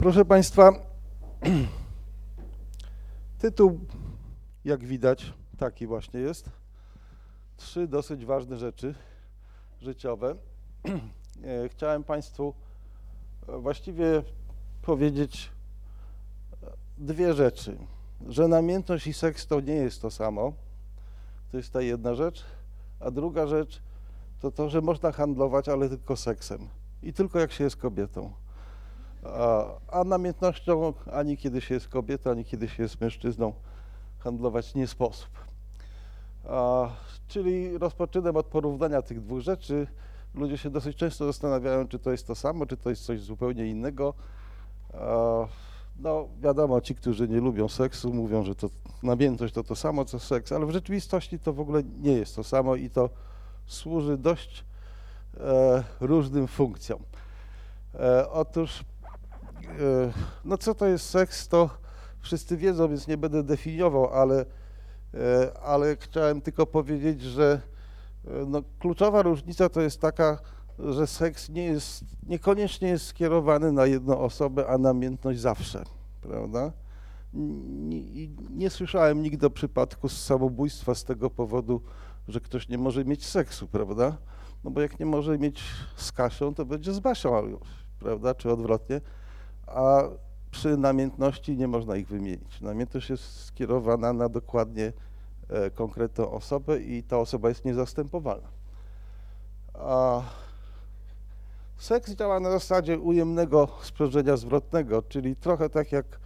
Proszę Państwa, tytuł, jak widać, taki właśnie jest. Trzy dosyć ważne rzeczy życiowe. Chciałem Państwu właściwie powiedzieć dwie rzeczy. Że namiętność i seks to nie jest to samo. To jest ta jedna rzecz. A druga rzecz to to, że można handlować, ale tylko seksem. I tylko jak się jest kobietą. A namiętnością ani kiedy się jest kobietą, ani kiedy się jest mężczyzną handlować nie sposób. Czyli rozpoczynam od porównania tych dwóch rzeczy. Ludzie się dosyć często zastanawiają, czy to jest to samo, czy to jest coś zupełnie innego. No wiadomo, ci, którzy nie lubią seksu, mówią, że to namiętność to to samo co seks, ale w rzeczywistości to w ogóle nie jest to samo i to służy dość różnym funkcjom. Otóż, no co to jest seks, to wszyscy wiedzą, więc nie będę definiował, ale chciałem tylko powiedzieć, że no, kluczowa różnica to jest taka, że seks niekoniecznie jest skierowany na jedną osobę, a namiętność zawsze, prawda? Nie słyszałem nigdy o przypadku samobójstwa z tego powodu, że ktoś nie może mieć seksu, prawda? No bo jak nie może mieć z Kasią, to będzie z Basią, prawda? Czy odwrotnie, a przy namiętności nie można ich wymienić. Namiętność jest skierowana na dokładnie konkretną osobę i ta osoba jest niezastępowalna. A seks działa na zasadzie ujemnego sprzężenia zwrotnego, czyli trochę tak jak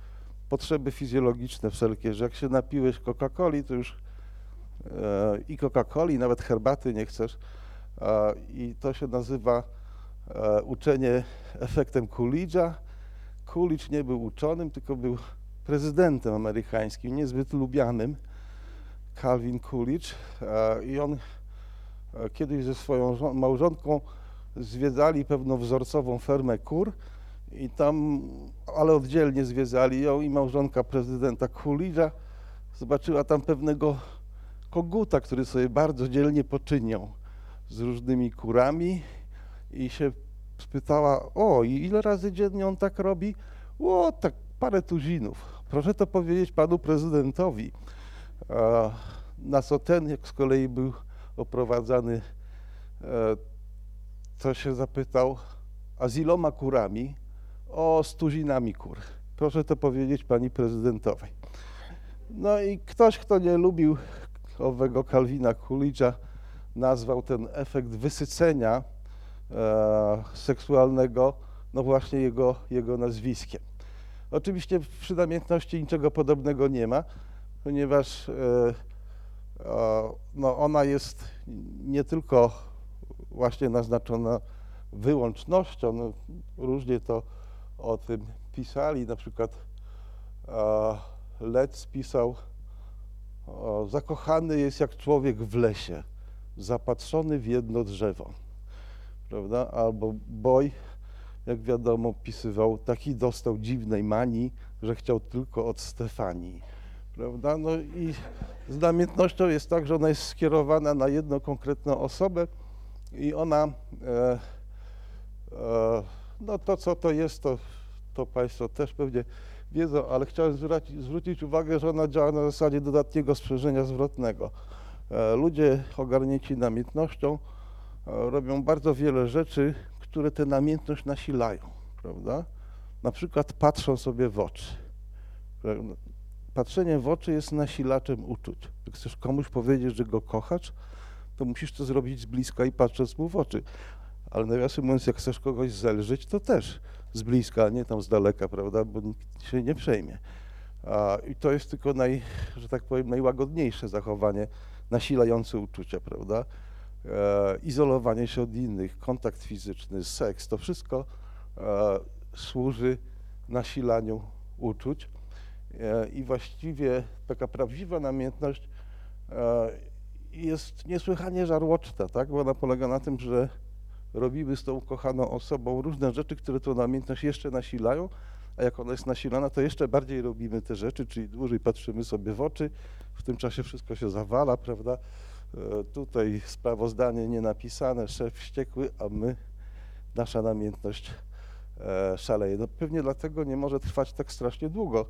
potrzeby fizjologiczne wszelkie, że jak się napiłeś Coca-Coli, to już i Coca-Coli, nawet herbaty nie chcesz, i to się nazywa uczenie efektem Coolidge'a. Coolidge nie był uczonym, tylko był prezydentem amerykańskim, niezbyt lubianym, Calvin Coolidge, i on kiedyś ze swoją małżonką zwiedzali pewną wzorcową fermę kur i tam, ale oddzielnie zwiedzali ją i małżonka prezydenta Coolidge'a zobaczyła tam pewnego koguta, który sobie bardzo dzielnie poczyniał z różnymi kurami i się spytała, i ile razy dziennie on tak robi? Tak parę tuzinów. Proszę to powiedzieć panu prezydentowi. Na co ten, jak z kolei był oprowadzany, to się zapytał, a z iloma kurami? 100 kur. Proszę to powiedzieć pani prezydentowej. No i ktoś, kto nie lubił owego Calvina Coolidge'a, nazwał ten efekt wysycenia seksualnego, no właśnie jego nazwiskiem. Oczywiście przy namiętności niczego podobnego nie ma, ponieważ no ona jest nie tylko właśnie naznaczona wyłącznością, no różnie to o tym pisali, na przykład Lec pisał, zakochany jest jak człowiek w lesie, zapatrzony w jedno drzewo, prawda? Albo Boy, jak wiadomo, pisywał, taki dostał dziwnej manii, że chciał tylko od Stefanii, prawda? No i z namiętnością jest tak, że ona jest skierowana na jedną konkretną osobę i ona, no to co to jest, to Państwo też pewnie wiedzą, ale chciałem zwrócić uwagę, że ona działa na zasadzie dodatniego sprzężenia zwrotnego. Ludzie ogarnięci namiętnością robią bardzo wiele rzeczy, które tę namiętność nasilają, prawda? Na przykład patrzą sobie w oczy. Patrzenie w oczy jest nasilaczem uczuć. Jak chcesz komuś powiedzieć, że go kochasz, to musisz to zrobić z bliska i patrząc mu w oczy. Ale nawiasem mówiąc, jak chcesz kogoś zelżyć, to też z bliska, a nie tam z daleka, prawda? Bo nikt się nie przejmie. I to jest tylko że tak powiem, najłagodniejsze zachowanie nasilające uczucia, prawda? Izolowanie się od innych, kontakt fizyczny, seks, to wszystko służy nasilaniu uczuć. I właściwie taka prawdziwa namiętność jest niesłychanie żarłoczna, tak? Bo ona polega na tym, że robimy z tą ukochaną osobą różne rzeczy, które tą namiętność jeszcze nasilają, a jak ona jest nasilana, to jeszcze bardziej robimy te rzeczy, czyli dłużej patrzymy sobie w oczy, w tym czasie wszystko się zawala, prawda? Tutaj sprawozdanie nienapisane, szef wściekły, a nasza namiętność szaleje. No pewnie dlatego nie może trwać tak strasznie długo.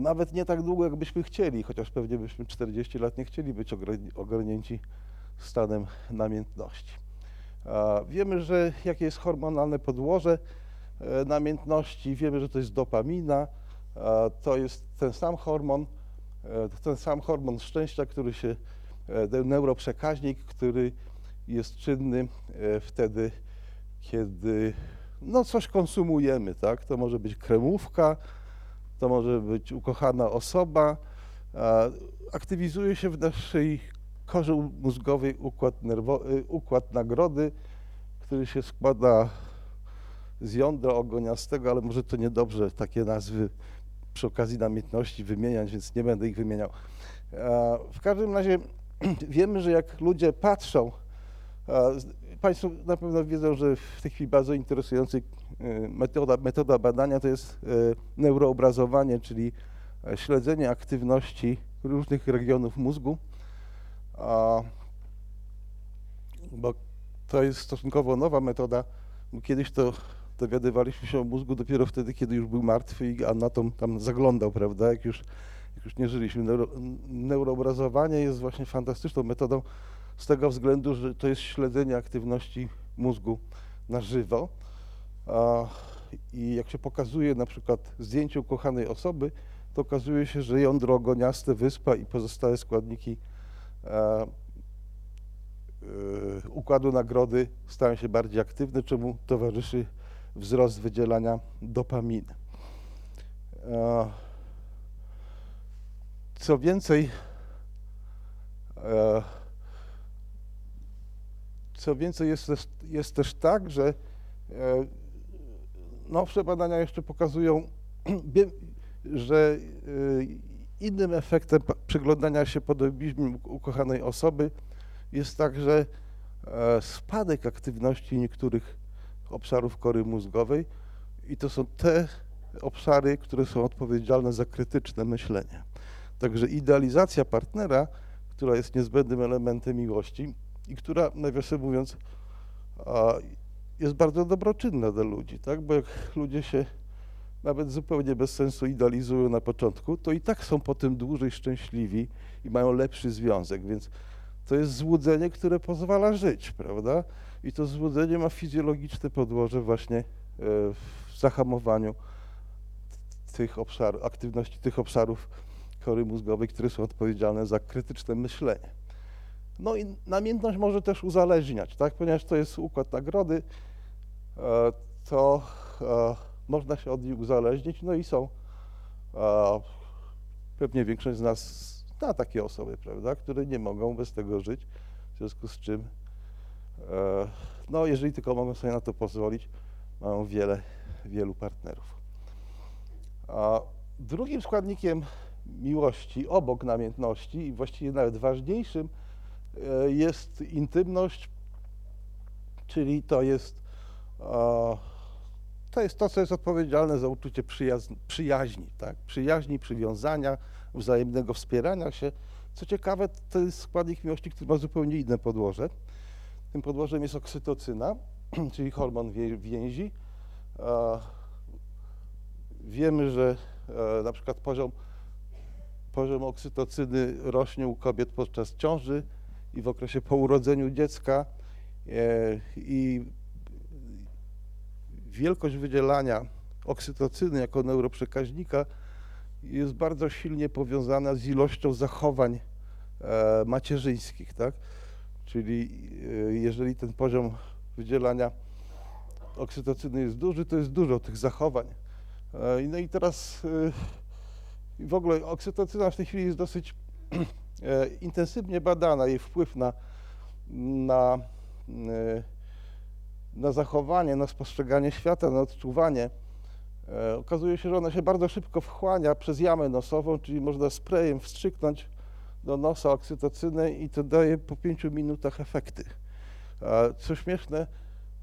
Nawet nie tak długo, jakbyśmy chcieli, chociaż pewnie byśmy 40 lat nie chcieli być ogarnięci stanem namiętności. Wiemy, że jakie jest hormonalne podłoże namiętności, wiemy, że to jest dopamina, to jest ten sam hormon szczęścia, który się, neuroprzekaźnik, który jest czynny wtedy, kiedy no coś konsumujemy, tak? To może być kremówka, to może być ukochana osoba. Aktywizuje się w naszej korze mózgowej układ nagrody, który się składa z jądra ogoniastego, ale może to niedobrze takie nazwy przy okazji namiętności wymieniać, więc nie będę ich wymieniał. W każdym razie wiemy, że jak ludzie patrzą, Państwo na pewno wiedzą, że w tej chwili bardzo interesująca metoda badania to jest neuroobrazowanie, czyli śledzenie aktywności różnych regionów mózgu, bo to jest stosunkowo nowa metoda. Kiedyś to dowiadywaliśmy się o mózgu dopiero wtedy, kiedy już był martwy i anatom tam zaglądał, prawda, jak już nie żyliśmy. Neuroobrazowanie jest właśnie fantastyczną metodą z tego względu, że to jest śledzenie aktywności mózgu na żywo. I jak się pokazuje na przykład zdjęcie ukochanej osoby, to okazuje się, że jądro ogoniaste, wyspa i pozostałe składniki układu nagrody stają się bardziej aktywne, czemu towarzyszy wzrost wydzielania dopaminy. Co więcej, jest też tak, że nowsze badania jeszcze pokazują, że innym efektem przyglądania się podobiznom ukochanej osoby jest także spadek aktywności niektórych obszarów kory mózgowej i to są te obszary, które są odpowiedzialne za krytyczne myślenie. Także idealizacja partnera, która jest niezbędnym elementem miłości, i która, nawiasem mówiąc, jest bardzo dobroczynna dla ludzi, tak? Bo jak ludzie się nawet zupełnie bez sensu idealizują na początku, to i tak są potem dłużej szczęśliwi i mają lepszy związek, więc to jest złudzenie, które pozwala żyć, prawda? I to złudzenie ma fizjologiczne podłoże właśnie w zahamowaniu tych obszarów, aktywności tych obszarów kory mózgowej, które są odpowiedzialne za krytyczne myślenie. No i namiętność może też uzależniać, tak? Ponieważ to jest układ nagrody, to można się od niej uzależnić. No i są, pewnie większość z nas zna takie osoby, prawda, które nie mogą bez tego żyć, w związku z czym, no jeżeli tylko mogą sobie na to pozwolić, mają wielu partnerów. A drugim składnikiem miłości, obok namiętności i właściwie nawet ważniejszym, jest intymność, czyli to jest to, co jest odpowiedzialne za uczucie przyjaźni, tak? Przyjaźni, przywiązania, wzajemnego wspierania się. Co ciekawe, to jest składnik miłości, który ma zupełnie inne podłoże. Tym podłożem jest oksytocyna, czyli hormon więzi. Wiemy, że na przykład poziom oksytocyny rośnie u kobiet podczas ciąży i w okresie po urodzeniu dziecka i wielkość wydzielania oksytocyny jako neuroprzekaźnika jest bardzo silnie powiązana z ilością zachowań macierzyńskich, tak? Czyli jeżeli ten poziom wydzielania oksytocyny jest duży, to jest dużo tych zachowań. No i teraz w ogóle oksytocyna w tej chwili jest dosyć intensywnie badana, jej wpływ na zachowanie, na spostrzeganie świata, na odczuwanie. Okazuje się, że ona się bardzo szybko wchłania przez jamę nosową, czyli można sprayem wstrzyknąć do nosa oksytocynę i to daje po 5 minutach efekty. Co śmieszne,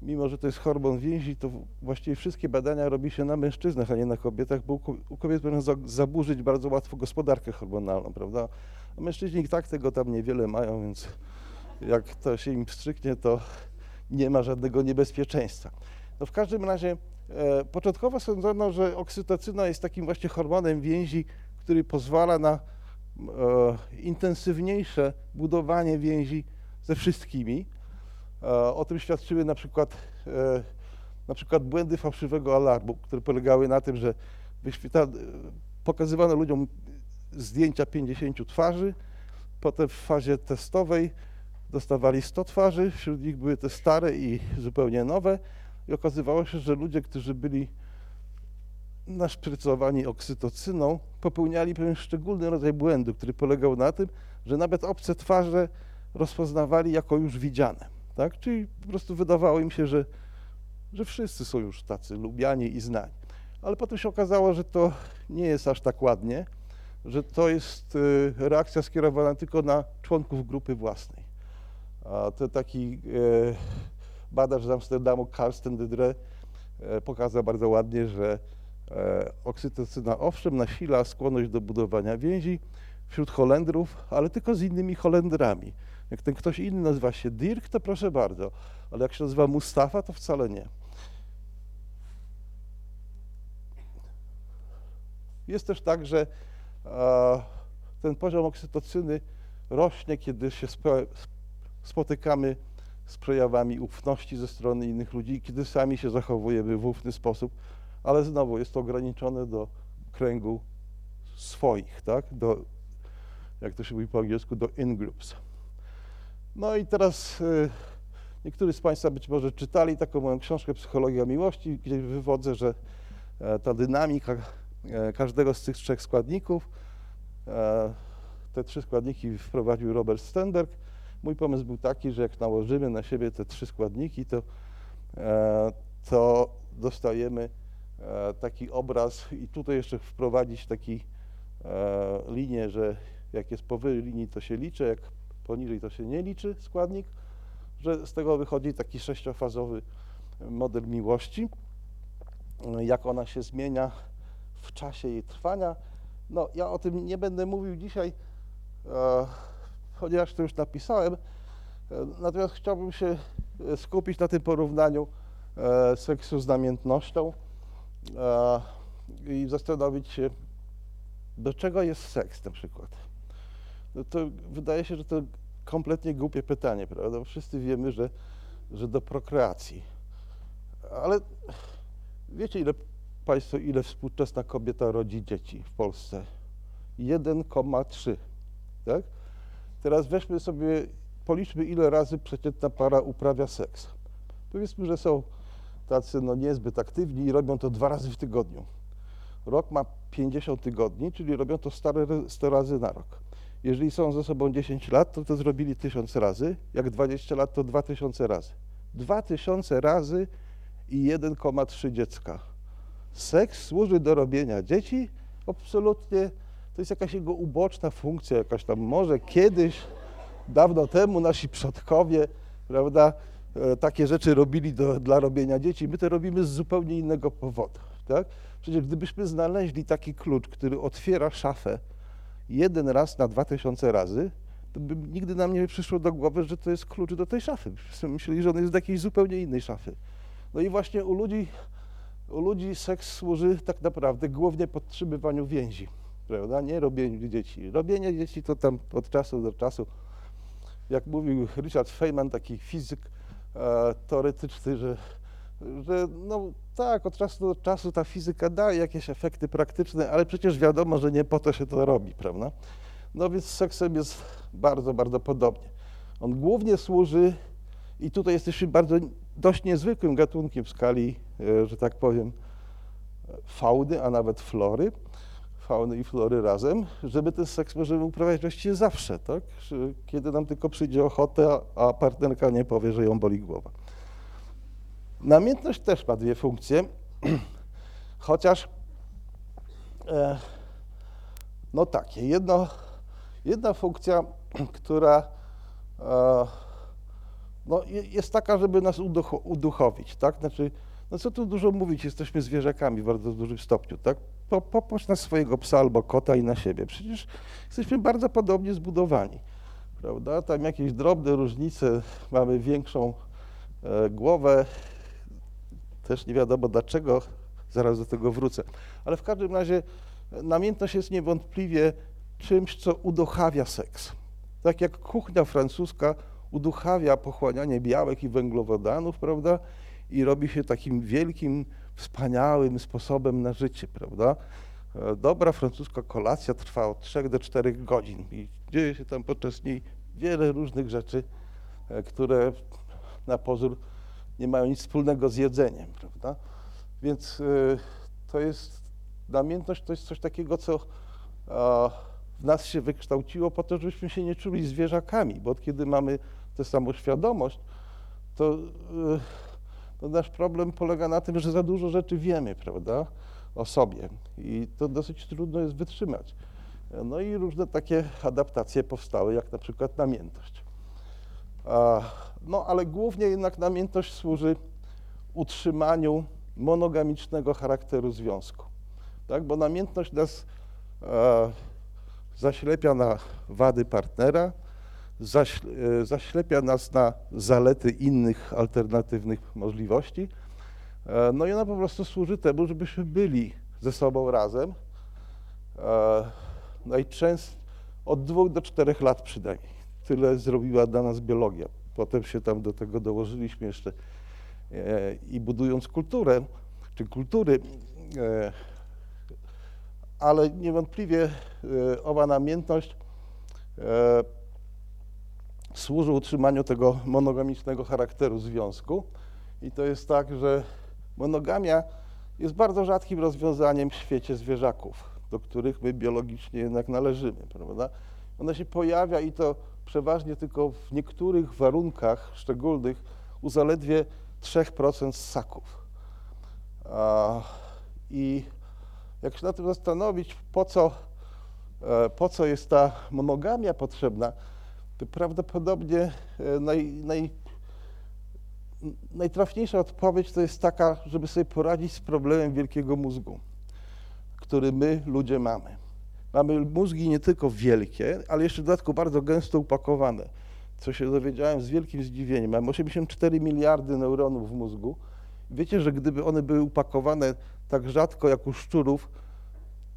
mimo że to jest hormon więzi, to właściwie wszystkie badania robi się na mężczyznach, a nie na kobietach, bo u kobiet można zaburzyć bardzo łatwo gospodarkę hormonalną, prawda? A mężczyźni i tak tego tam niewiele mają, więc jak to się im wstrzyknie, to nie ma żadnego niebezpieczeństwa. No w każdym razie Początkowo sądzono, że oksytocyna jest takim właśnie hormonem więzi, który pozwala na intensywniejsze budowanie więzi ze wszystkimi. O tym świadczyły na przykład błędy fałszywego alarmu, które polegały na tym, że pokazywano ludziom zdjęcia 50 twarzy, potem w fazie testowej dostawali 100 twarzy, wśród nich były te stare i zupełnie nowe i okazywało się, że ludzie, którzy byli naszprycowani oksytocyną, popełniali pewien szczególny rodzaj błędu, który polegał na tym, że nawet obce twarze rozpoznawali jako już widziane. Tak? Czyli po prostu wydawało im się, że wszyscy są już tacy lubiani i znani. Ale potem się okazało, że to nie jest aż tak ładnie, że to jest reakcja skierowana tylko na członków grupy własnej. A to taki badacz z Amsterdamu, Carsten de Dre, pokazał bardzo ładnie, że oksytocyna owszem nasila skłonność do budowania więzi wśród Holendrów, ale tylko z innymi Holendrami. Jak ten ktoś inny nazywa się Dirk, to proszę bardzo, ale jak się nazywa Mustafa, to wcale nie. Jest też tak, że ten poziom oksytocyny rośnie, kiedy się spotykamy z przejawami ufności ze strony innych ludzi, kiedy sami się zachowujemy w ufny sposób, ale znowu jest to ograniczone do kręgu swoich, tak? Do, jak to się mówi po angielsku, do in-groups. No i teraz niektórzy z Państwa być może czytali taką moją książkę Psychologia Miłości, gdzie wywodzę, że ta dynamika każdego z tych trzech składników, te trzy składniki wprowadził Robert Sternberg. Mój pomysł był taki, że jak nałożymy na siebie te trzy składniki, to dostajemy taki obraz i tutaj jeszcze wprowadzić taką linię, że jak jest powyżej linii, to się liczy, jak poniżej to się nie liczy składnik, że z tego wychodzi taki sześciofazowy model miłości, jak ona się zmienia w czasie jej trwania. No, ja o tym nie będę mówił dzisiaj, chociaż to już napisałem, natomiast chciałbym się skupić na tym porównaniu seksu z namiętnością i zastanowić się, do czego jest seks na przykład. No to wydaje się, że to kompletnie głupie pytanie, prawda? Wszyscy wiemy, że do prokreacji. Ale wiecie, ile Państwo, ile współczesna kobieta rodzi dzieci w Polsce? 1,3, tak? Teraz weźmy sobie, policzmy, ile razy przeciętna para uprawia seks. Powiedzmy, że są tacy no niezbyt aktywni i robią to 2 razy w tygodniu. Rok ma 50 tygodni, czyli robią to 100 razy na rok. Jeżeli są ze sobą 10 lat, to zrobili 1000 razy, jak 20 lat, to 2000 razy. 2000 razy i 1,3 dziecka. Seks służy do robienia dzieci? Absolutnie. To jest jakaś jego uboczna funkcja, jakaś tam może kiedyś, dawno temu nasi przodkowie, prawda, takie rzeczy robili dla robienia dzieci. My to robimy z zupełnie innego powodu, tak? Przecież gdybyśmy znaleźli taki klucz, który otwiera szafę 1 raz na 2000 razy, to by nigdy nam nie przyszło do głowy, że to jest klucz do tej szafy. Myśmy myśleli, że on jest do jakiejś zupełnie innej szafy. No i właśnie u ludzi seks służy tak naprawdę głównie podtrzymywaniu więzi, prawda? Nie robieniu dzieci. Robienie dzieci to tam od czasu do czasu. Jak mówił Richard Feynman, taki fizyk teoretyczny, że no tak, od czasu do czasu ta fizyka daje jakieś efekty praktyczne, ale przecież wiadomo, że nie po to się to robi, prawda? No więc z seksem jest bardzo, bardzo podobnie. On głównie służy, i tutaj jesteśmy dość niezwykłym gatunkiem w skali, że tak powiem, fauny, a nawet flory, fauny i flory razem, żeby ten seks możemy uprawiać właściwie zawsze, tak? Kiedy nam tylko przyjdzie ochota, a partnerka nie powie, że ją boli głowa. Namiętność też ma 2 funkcje, chociaż no takie, jedna funkcja, która no, jest taka, żeby nas uduchowić, tak? Znaczy, no co tu dużo mówić, jesteśmy zwierzakami w bardzo dużym stopniu, tak? Popatrz na swojego psa albo kota i na siebie, przecież jesteśmy bardzo podobnie zbudowani, prawda? Tam jakieś drobne różnice, mamy większą głowę, Też nie wiadomo dlaczego, zaraz do tego wrócę. Ale w każdym razie namiętność jest niewątpliwie czymś, co uduchawia seks. Tak jak kuchnia francuska uduchawia pochłanianie białek i węglowodanów, prawda? I robi się takim wielkim, wspaniałym sposobem na życie, prawda? Dobra francuska kolacja trwa od 3 do 4 godzin i dzieje się tam podczas niej wiele różnych rzeczy, które na pozór nie mają nic wspólnego z jedzeniem, prawda? Więc to jest, namiętność to jest coś takiego, co w nas się wykształciło po to, żebyśmy się nie czuli zwierzakami, bo kiedy mamy tę samą świadomość, to nasz problem polega na tym, że za dużo rzeczy wiemy, prawda, o sobie i to dosyć trudno jest wytrzymać. No i różne takie adaptacje powstały, jak na przykład namiętność. No ale głównie jednak namiętność służy utrzymaniu monogamicznego charakteru związku, tak? Bo namiętność nas zaślepia na wady partnera, zaślepia nas na zalety innych alternatywnych możliwości. No i ona po prostu służy temu, żebyśmy byli ze sobą razem, najczęściej od 2 do 4 lat przynajmniej. Tyle zrobiła dla nas biologia. Potem się tam do tego dołożyliśmy jeszcze i budując kulturę, czy kultury, ale niewątpliwie owa namiętność służy utrzymaniu tego monogamicznego charakteru związku. I to jest tak, że monogamia jest bardzo rzadkim rozwiązaniem w świecie zwierzaków, do których my biologicznie jednak należymy, prawda? Ona się pojawia i to przeważnie tylko w niektórych warunkach szczególnych u zaledwie 3% ssaków. I jak się na tym zastanowić, po co jest ta monogamia potrzebna, to prawdopodobnie najtrafniejsza odpowiedź to jest taka, żeby sobie poradzić z problemem wielkiego mózgu, który my, ludzie, mamy. Mamy mózgi nie tylko wielkie, ale jeszcze w dodatku bardzo gęsto upakowane, co się dowiedziałem z wielkim zdziwieniem. Mamy 84 miliardy neuronów w mózgu. Wiecie, że gdyby one były upakowane tak rzadko jak u szczurów,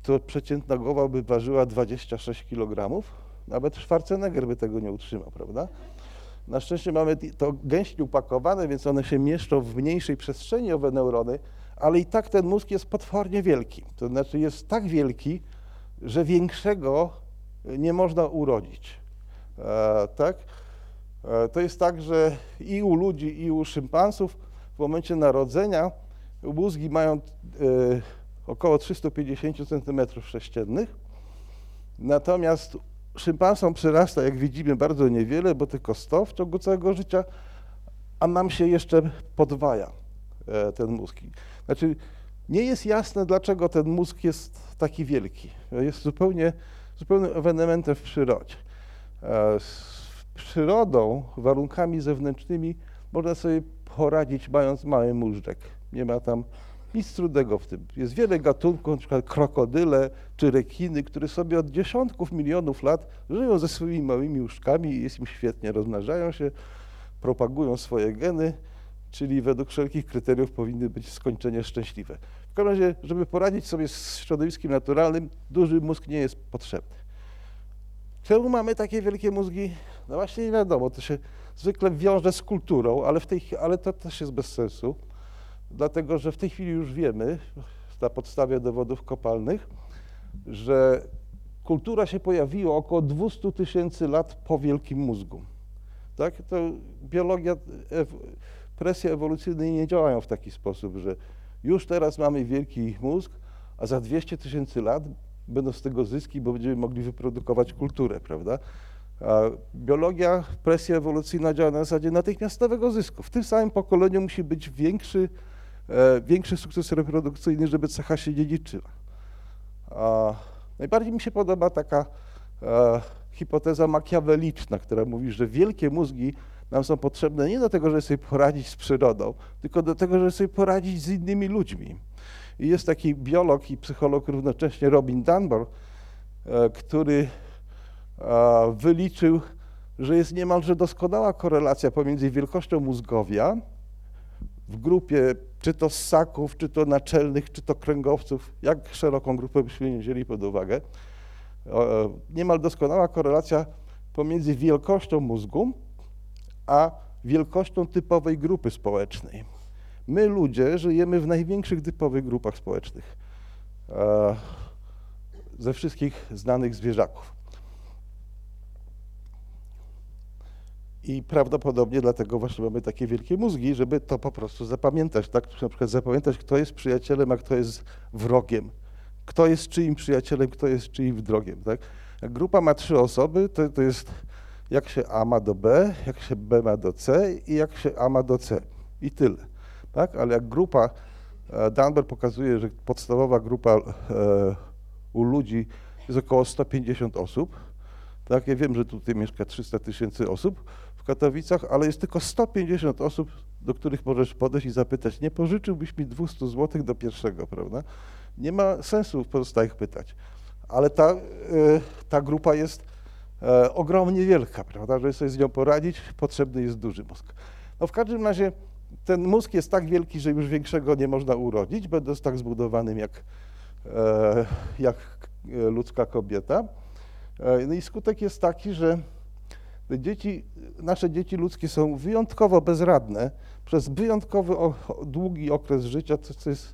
to przeciętna głowa by ważyła 26 kg. Nawet Schwarzenegger by tego nie utrzymał, prawda? Na szczęście mamy to gęściej upakowane, więc one się mieszczą w mniejszej przestrzeni, owe neurony, ale i tak ten mózg jest potwornie wielki. To znaczy jest tak wielki, że większego nie można urodzić. Tak? To jest tak, że i u ludzi, i u szympansów w momencie narodzenia mózgi mają około 350 cm3, natomiast szympansom przyrasta, jak widzimy, bardzo niewiele, bo tylko 100 w ciągu całego życia, a nam się jeszcze podwaja ten mózg. Znaczy, nie jest jasne, dlaczego ten mózg jest taki wielki. Jest zupełnym ewenementem w przyrodzie. Z przyrodą, warunkami zewnętrznymi można sobie poradzić, mając mały móżdżek. Nie ma tam nic trudnego w tym. Jest wiele gatunków, np. krokodyle czy rekiny, które sobie od dziesiątków milionów lat żyją ze swoimi małymi łóżkami i jest im świetnie, rozmnażają się, propagują swoje geny, czyli według wszelkich kryteriów powinny być skończenie szczęśliwe. W każdym razie, żeby poradzić sobie z środowiskiem naturalnym, duży mózg nie jest potrzebny. Czemu mamy takie wielkie mózgi? No właśnie nie wiadomo, to się zwykle wiąże z kulturą, ale to też jest bez sensu, dlatego że w tej chwili już wiemy, na podstawie dowodów kopalnych, że kultura się pojawiła około 200 000 lat po wielkim mózgu. Tak? To biologia, presje ewolucyjne nie działają w taki sposób, że już teraz mamy wielki mózg, a za 200 000 lat będą z tego zyski, bo będziemy mogli wyprodukować kulturę, prawda? A biologia, presja ewolucyjna działa na zasadzie natychmiastowego zysku. W tym samym pokoleniu musi być większy sukces reprodukcyjny, żeby cecha się dziedziczyła. Najbardziej mi się podoba taka hipoteza makiaweliczna, która mówi, że wielkie mózgi nam są potrzebne nie do tego, żeby sobie poradzić z przyrodą, tylko do tego, żeby sobie poradzić z innymi ludźmi. I jest taki biolog i psycholog równocześnie Robin Dunbar, który wyliczył, że jest niemalże doskonała korelacja pomiędzy wielkością mózgowia, w grupie, czy to ssaków, czy to naczelnych, czy to kręgowców, jak szeroką grupę byśmy nie wzięli pod uwagę, niemal doskonała korelacja pomiędzy wielkością mózgu a wielkością typowej grupy społecznej. My ludzie żyjemy w największych typowych grupach społecznych ze wszystkich znanych zwierzaków. I prawdopodobnie dlatego właśnie mamy takie wielkie mózgi, żeby to po prostu zapamiętać, tak? Na przykład zapamiętać, kto jest przyjacielem, a kto jest wrogiem. Kto jest czyim przyjacielem, kto jest czyim wrogiem, tak? Jak grupa ma 3 osoby, to jest jak się A ma do B, jak się B ma do C i jak się A ma do C. I tyle, tak? Ale jak grupa, Dunbar pokazuje, że podstawowa grupa u ludzi jest około 150 osób, tak? Ja wiem, że tutaj mieszka 300 000 osób w Katowicach, ale jest tylko 150 osób, do których możesz podejść i zapytać, nie pożyczyłbyś mi 200 zł do pierwszego, prawda? Nie ma sensu pozostałych pytać, ale ta grupa jest ogromnie wielka, prawda, żeby sobie z nią poradzić, potrzebny jest duży mózg. No w każdym razie ten mózg jest tak wielki, że już większego nie można urodzić, będąc tak zbudowanym jak ludzka kobieta. No i skutek jest taki, że nasze dzieci ludzkie są wyjątkowo bezradne przez wyjątkowy długi okres życia, co jest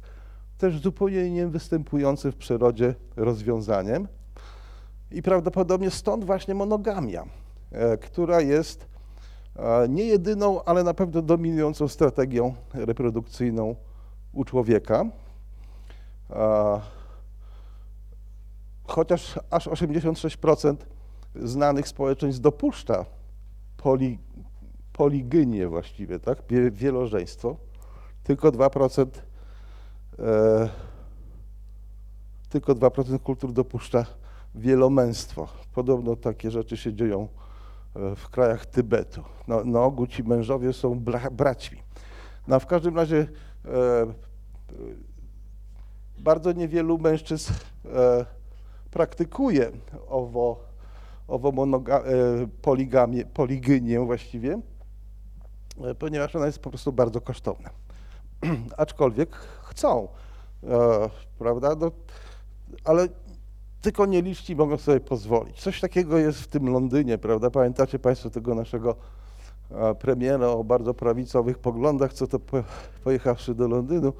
też zupełnie niewystępującym w przyrodzie rozwiązaniem. I prawdopodobnie stąd właśnie monogamia, która jest nie jedyną, ale na pewno dominującą strategią reprodukcyjną u człowieka. Chociaż aż 86% znanych społeczeństw dopuszcza poligynię właściwie, tak, wielożeństwo, tylko 2% kultur dopuszcza wielomęstwo. Podobno takie rzeczy się dzieją w krajach Tybetu. Na ogół ci mężowie są braćmi. No, w każdym razie bardzo niewielu mężczyzn praktykuje poligamię właściwie, ponieważ ona jest po prostu bardzo kosztowna. Aczkolwiek chcą, prawda? No, ale tylko nieliczni mogą sobie pozwolić. Coś takiego jest w tym Londynie, prawda? Pamiętacie Państwo tego naszego premiera o bardzo prawicowych poglądach, co to pojechawszy do Londynu,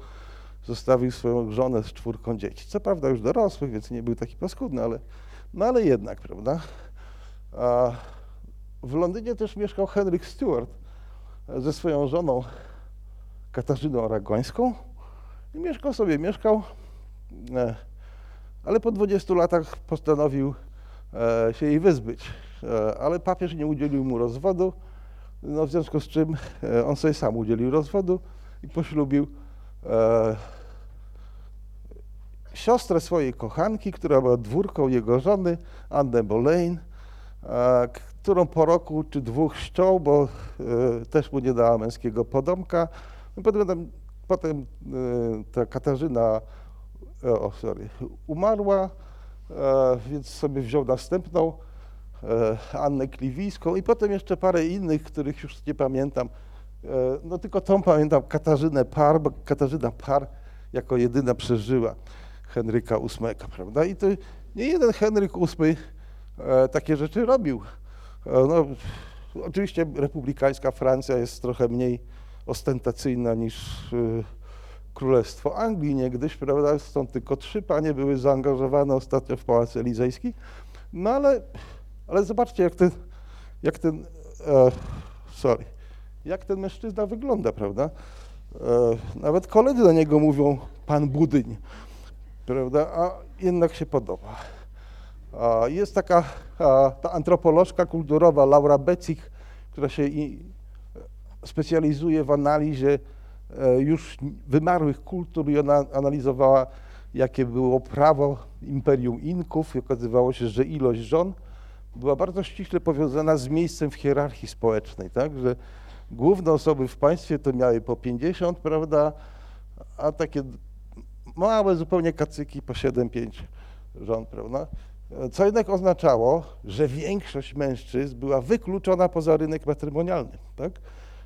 zostawił swoją żonę z 4 dzieci. Co prawda już dorosłych, więc nie był taki paskudny, ale jednak, prawda? A w Londynie też mieszkał Henryk Stewart ze swoją żoną Katarzyną Aragońską i mieszkał sobie, ale po 20 latach postanowił się jej wyzbyć, ale papież nie udzielił mu rozwodu, no w związku z czym on sobie sam udzielił rozwodu i poślubił siostrę swojej kochanki, która była dwórką jego żony, Anne Boleyn, którą po roku czy 2 ściął, bo też mu nie dała męskiego potomka. Potem ta Katarzyna umarła, więc sobie wziął następną, Annę Kliwijską i potem jeszcze parę innych, których już nie pamiętam. No tylko tą pamiętam, Katarzynę Parr, bo Katarzyna Parr jako jedyna przeżyła Henryka VIII, prawda? I to nie jeden Henryk VIII takie rzeczy robił. No, oczywiście republikańska Francja jest trochę mniej ostentacyjna niż Królestwo Anglii niegdyś, prawda? Stąd tylko 3 panie były zaangażowane ostatnio w Pałac Elizejski. No ale zobaczcie, jak ten mężczyzna wygląda, prawda? Nawet koledzy do niego mówią pan Budyń, prawda? A jednak się podoba. Jest taka ta antropolożka kulturowa Laura Becich, która się specjalizuje w analizie już wymarłych kultur i ona analizowała, jakie było prawo imperium Inków i okazywało się, że ilość żon była bardzo ściśle powiązana z miejscem w hierarchii społecznej, tak? Że główne osoby w państwie to miały po 50, prawda, a takie małe zupełnie kacyki po 7-5 żon, prawda? Co jednak oznaczało, że większość mężczyzn była wykluczona poza rynek matrymonialny, tak?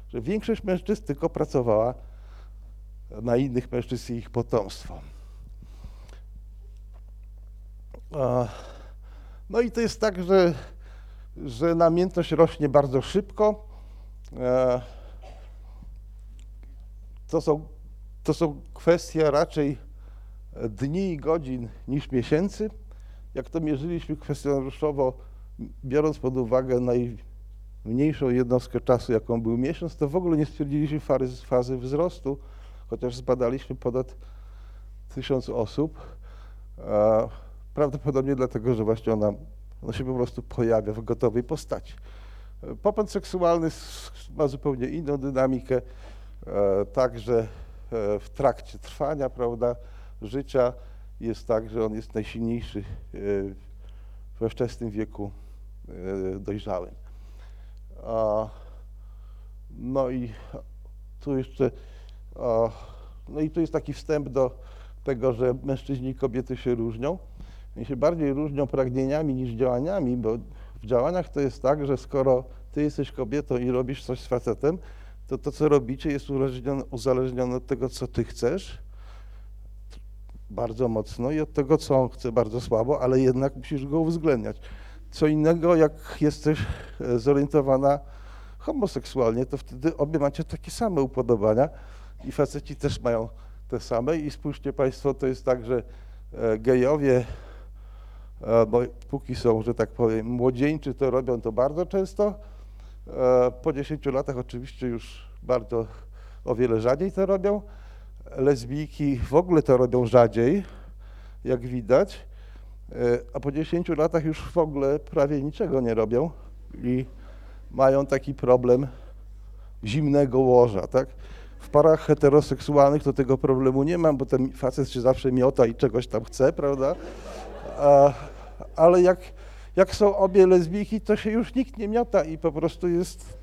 Że większość mężczyzn tylko pracowała na innych mężczyzn i ich potomstwo. No i to jest tak, że namiętność rośnie bardzo szybko. To są kwestie raczej dni i godzin niż miesięcy. Jak to mierzyliśmy kwestionariuszowo, biorąc pod uwagę najmniejszą jednostkę czasu, jaką był miesiąc, to w ogóle nie stwierdziliśmy fazy wzrostu, chociaż zbadaliśmy ponad 1000 osób. Prawdopodobnie dlatego, że właśnie ona się po prostu pojawia w gotowej postaci. Popęd seksualny ma zupełnie inną dynamikę, także w trakcie trwania, prawda, życia jest tak, że on jest najsilniejszy we wczesnym wieku dojrzałym. No i tu jeszcze, no i tu jest taki wstęp do tego, że mężczyźni i kobiety się różnią. Oni się bardziej różnią pragnieniami niż działaniami, bo w działaniach to jest tak, że skoro ty jesteś kobietą i robisz coś z facetem, to to, co robicie, jest uzależnione od tego, co ty chcesz bardzo mocno i od tego, co on chce bardzo słabo, ale jednak musisz go uwzględniać. Co innego, jak jesteś zorientowana homoseksualnie, to wtedy obie macie takie same upodobania i faceci też mają te same. I spójrzcie Państwo, to jest tak, że gejowie, bo póki są, że tak powiem, młodzieńczy, to robią to bardzo często. Po 10 latach oczywiście już bardzo, o wiele rzadziej to robią. Lesbijki w ogóle to robią rzadziej, jak widać, a po 10 latach już w ogóle prawie niczego nie robią i mają taki problem zimnego łoża, tak? W parach heteroseksualnych to tego problemu nie mam, bo ten facet się zawsze miota i czegoś tam chce, prawda? Ale jak są obie lesbijki, to się już nikt nie miota i po prostu jest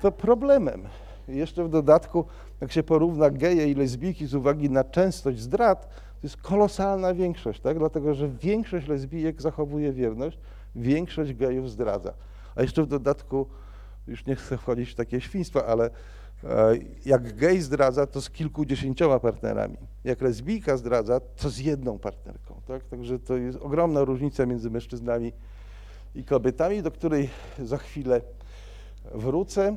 to problemem. I jeszcze w dodatku, jak się porówna geje i lesbijki z uwagi na częstość zdrad, to jest kolosalna większość, tak? Dlatego, że większość lesbijek zachowuje wierność, większość gejów zdradza. A jeszcze w dodatku, już nie chcę wchodzić w takie świństwa, ale jak gej zdradza, to z kilkudziesięcioma partnerami. Jak lesbijka zdradza, to z jedną partnerką, tak? Także to jest ogromna różnica między mężczyznami i kobietami, do której za chwilę wrócę.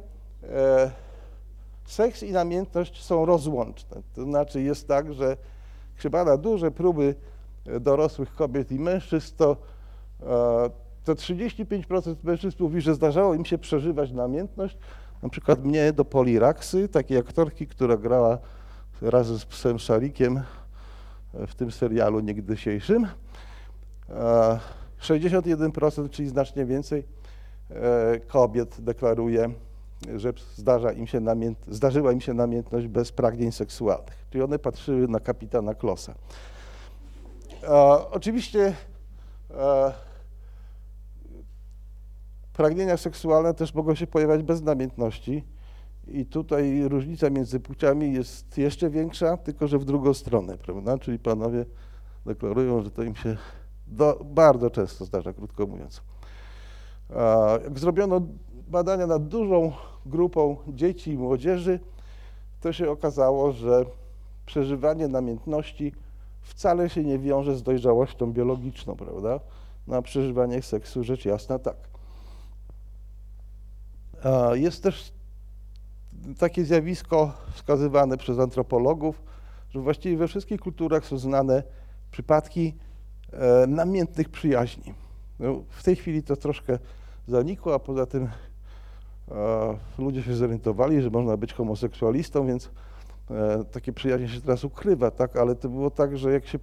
Seks i namiętność są rozłączne, to znaczy jest tak, że chyba na duże próby dorosłych kobiet i mężczyzn, to 35% mężczyzn mówi, że zdarzało im się przeżywać namiętność. Na przykład mnie do Poliraksy, takiej aktorki, która grała razem z psem Szarikiem w tym serialu niegdysiejszym. 61%, czyli znacznie więcej kobiet deklaruje, że zdarzyła im się namiętność bez pragnień seksualnych. Czyli one patrzyły na kapitana Klosa. Oczywiście pragnienia seksualne też mogą się pojawiać bez namiętności i tutaj różnica między płciami jest jeszcze większa, tylko że w drugą stronę, prawda? Czyli panowie deklarują, że to im się bardzo często zdarza, krótko mówiąc. Jak zrobiono badania nad dużą grupą dzieci i młodzieży, to się okazało, że przeżywanie namiętności wcale się nie wiąże z dojrzałością biologiczną, prawda? Na przeżywanie seksu rzecz jasna tak. Jest też takie zjawisko wskazywane przez antropologów, że właściwie we wszystkich kulturach są znane przypadki namiętnych przyjaźni. No, w tej chwili to troszkę zanikło, a poza tym ludzie się zorientowali, że można być homoseksualistą, więc takie przyjaźnie się teraz ukrywa, tak? Ale to było tak, że jak się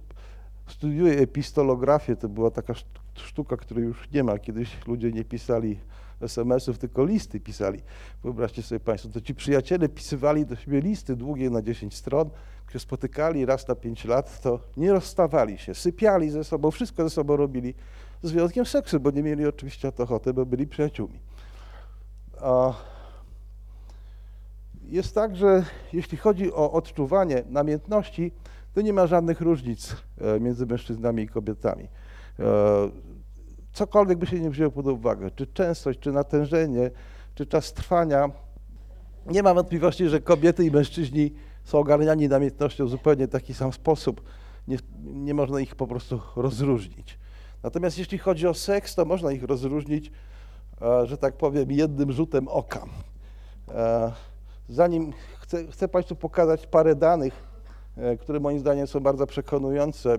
studiuje epistolografię, to była taka sztuka, której już nie ma. Kiedyś ludzie nie pisali SMS-ów, tylko listy pisali. Wyobraźcie sobie Państwo, to ci przyjaciele pisywali do siebie listy długie na 10 stron, jak się spotykali raz na 5 lat, to nie rozstawali się, sypiali ze sobą, wszystko ze sobą robili, z wyjątkiem seksu, bo nie mieli oczywiście ochoty, bo byli przyjaciółmi. Jest tak, że jeśli chodzi o odczuwanie namiętności, to nie ma żadnych różnic między mężczyznami i kobietami. Cokolwiek by się nie wzięło pod uwagę, czy częstość, czy natężenie, czy czas trwania, nie ma wątpliwości, że kobiety i mężczyźni są ogarniani namiętnością w zupełnie taki sam sposób. Nie można ich po prostu rozróżnić. Natomiast jeśli chodzi o seks, to można ich rozróżnić, że tak powiem, jednym rzutem oka. Zanim chcę Państwu pokazać parę danych, które moim zdaniem są bardzo przekonujące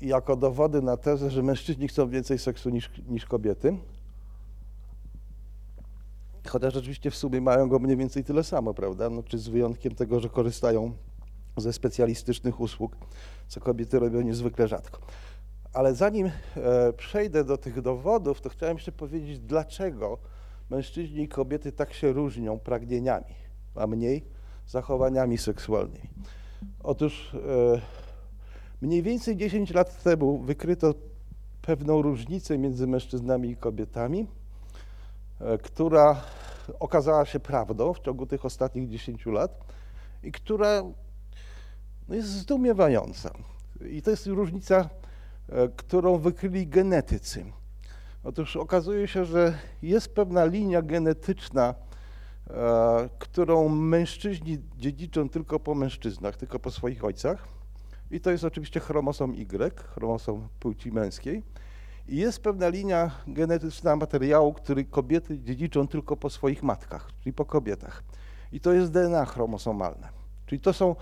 jako dowody na tezę, że mężczyźni chcą więcej seksu niż kobiety. Chociaż rzeczywiście w sumie mają go mniej więcej tyle samo, prawda? No, czy z wyjątkiem tego, że korzystają ze specjalistycznych usług, co kobiety robią niezwykle rzadko. Ale zanim przejdę do tych dowodów, to chciałem jeszcze powiedzieć, dlaczego mężczyźni i kobiety tak się różnią pragnieniami, a mniej zachowaniami seksualnymi. Otóż mniej więcej 10 lat temu wykryto pewną różnicę między mężczyznami i kobietami, która okazała się prawdą w ciągu tych ostatnich 10 lat i która jest zdumiewająca. I to jest różnica, którą wykryli genetycy. Otóż okazuje się, że jest pewna linia genetyczna, którą mężczyźni dziedziczą tylko po mężczyznach, tylko po swoich ojcach. I to jest oczywiście chromosom Y, chromosom płci męskiej. I jest pewna linia genetyczna materiału, który kobiety dziedziczą tylko po swoich matkach, czyli po kobietach. I to jest DNA chromosomalne. Czyli to są,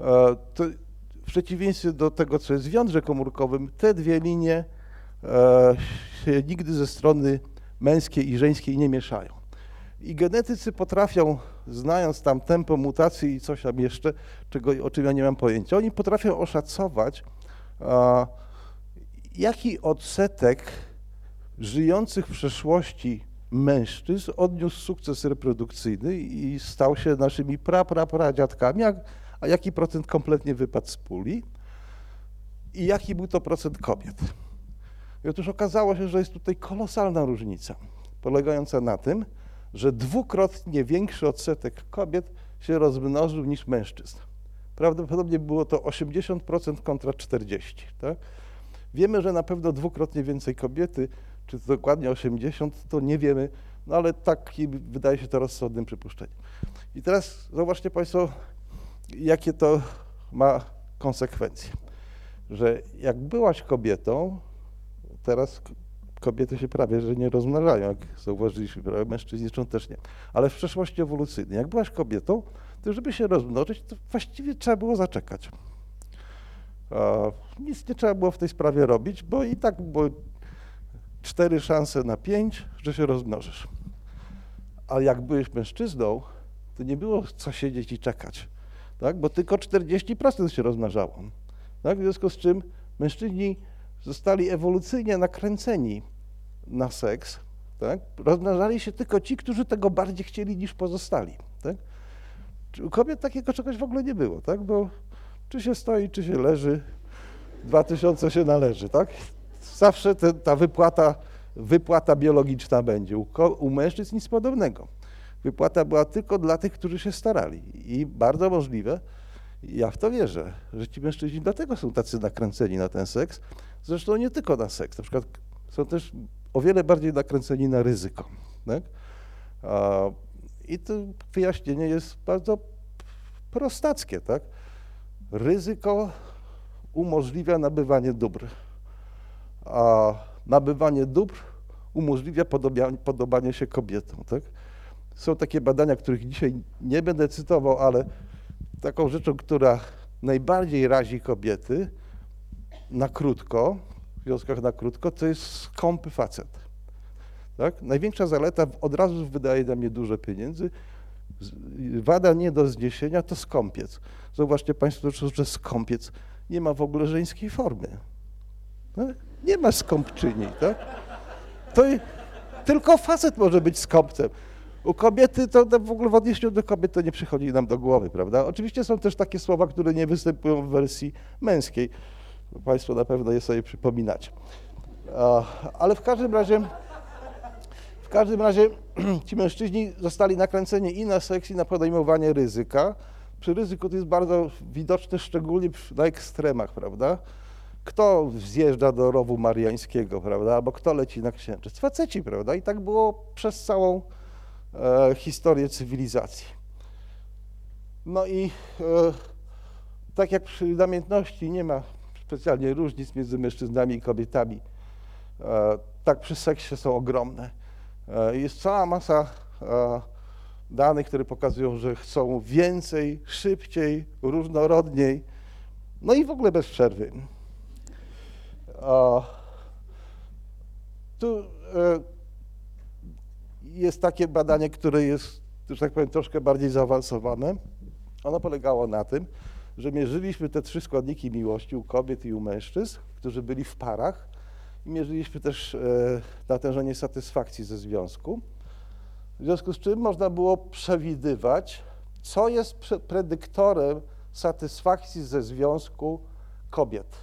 w przeciwieństwie do tego, co jest w jądrze komórkowym, te dwie linie się nigdy ze strony męskiej i żeńskiej nie mieszają. I genetycy potrafią, znając tam tempo mutacji i coś tam jeszcze, o czym ja nie mam pojęcia, oni potrafią oszacować, jaki odsetek żyjących w przeszłości mężczyzn odniósł sukces reprodukcyjny i stał się naszymi praprapradziadkami, a jaki procent kompletnie wypadł z puli i jaki był to procent kobiet. I otóż okazało się, że jest tutaj kolosalna różnica, polegająca na tym, że dwukrotnie większy odsetek kobiet się rozmnożył niż mężczyzn. Prawdopodobnie było to 80% kontra 40%. Tak? Wiemy, że na pewno dwukrotnie więcej kobiety, czy to dokładnie 80, to nie wiemy, no ale taki wydaje się to rozsądnym przypuszczeniem. I teraz zobaczcie Państwo, jakie to ma konsekwencje, że jak byłaś kobietą, teraz kobiety się prawie że nie rozmnażają, jak zauważyliśmy, mężczyźni też nie, ale w przeszłości ewolucyjnej, jak byłaś kobietą, to żeby się rozmnożyć, to właściwie trzeba było zaczekać. Nic nie trzeba było w tej sprawie robić, bo i tak było 4 szanse na 5, że się rozmnożysz. A jak byłeś mężczyzną, to nie było co siedzieć i czekać, tak? Bo tylko 40% się rozmnażało. Tak? W związku z czym mężczyźni zostali ewolucyjnie nakręceni na seks. Tak? Rozmnażali się tylko ci, którzy tego bardziej chcieli niż pozostali. Tak? U kobiet takiego czegoś w ogóle nie było, tak? Bo czy się stoi, czy się leży, 2000 się należy, tak? Zawsze ta wypłata biologiczna będzie. U mężczyzn nic podobnego. Wypłata była tylko dla tych, którzy się starali. I bardzo możliwe, ja w to wierzę, że ci mężczyźni dlatego są tacy nakręceni na ten seks. Zresztą nie tylko na seks, na przykład są też o wiele bardziej nakręceni na ryzyko. Tak? I to wyjaśnienie jest bardzo prostackie, tak? Ryzyko umożliwia nabywanie dóbr, a nabywanie dóbr umożliwia podobanie się kobietom. Tak? Są takie badania, których dzisiaj nie będę cytował, ale taką rzeczą, która najbardziej razi kobiety na krótko, w związkach na krótko, to jest skąpy facet. Tak? Największa zaleta, od razu wydaje na mnie dużo pieniędzy, wada nie do zniesienia to skąpiec. Zobaczcie Państwo, że skąpiec nie ma w ogóle żeńskiej formy. Nie ma skąpczyni, tak? To tylko facet może być skąpcem. U kobiety to w ogóle w odniesieniu do kobiet to nie przychodzi nam do głowy, prawda? Oczywiście są też takie słowa, które nie występują w wersji męskiej. Państwo na pewno je sobie przypominacie. Ale w każdym razie ci mężczyźni zostali nakręceni i na seks, i na podejmowanie ryzyka. Przy ryzyku to jest bardzo widoczne, szczególnie na ekstremach, prawda? Kto zjeżdża do rowu mariańskiego, prawda? Albo kto leci na Księżyc? Faceci, prawda? I tak było przez całą historię cywilizacji. No i tak jak przy namiętności nie ma specjalnie różnic między mężczyznami i kobietami, tak przy seksie są ogromne. Jest cała masa danych, które pokazują, że chcą więcej, szybciej, różnorodniej, no i w ogóle bez przerwy. Tu jest takie badanie, które jest, że tak powiem, troszkę bardziej zaawansowane. Ono polegało na tym, że mierzyliśmy te trzy składniki miłości u kobiet i u mężczyzn, którzy byli w parach, i mierzyliśmy też natężenie satysfakcji ze związku. W związku z czym można było przewidywać, co jest predyktorem satysfakcji ze związku kobiet,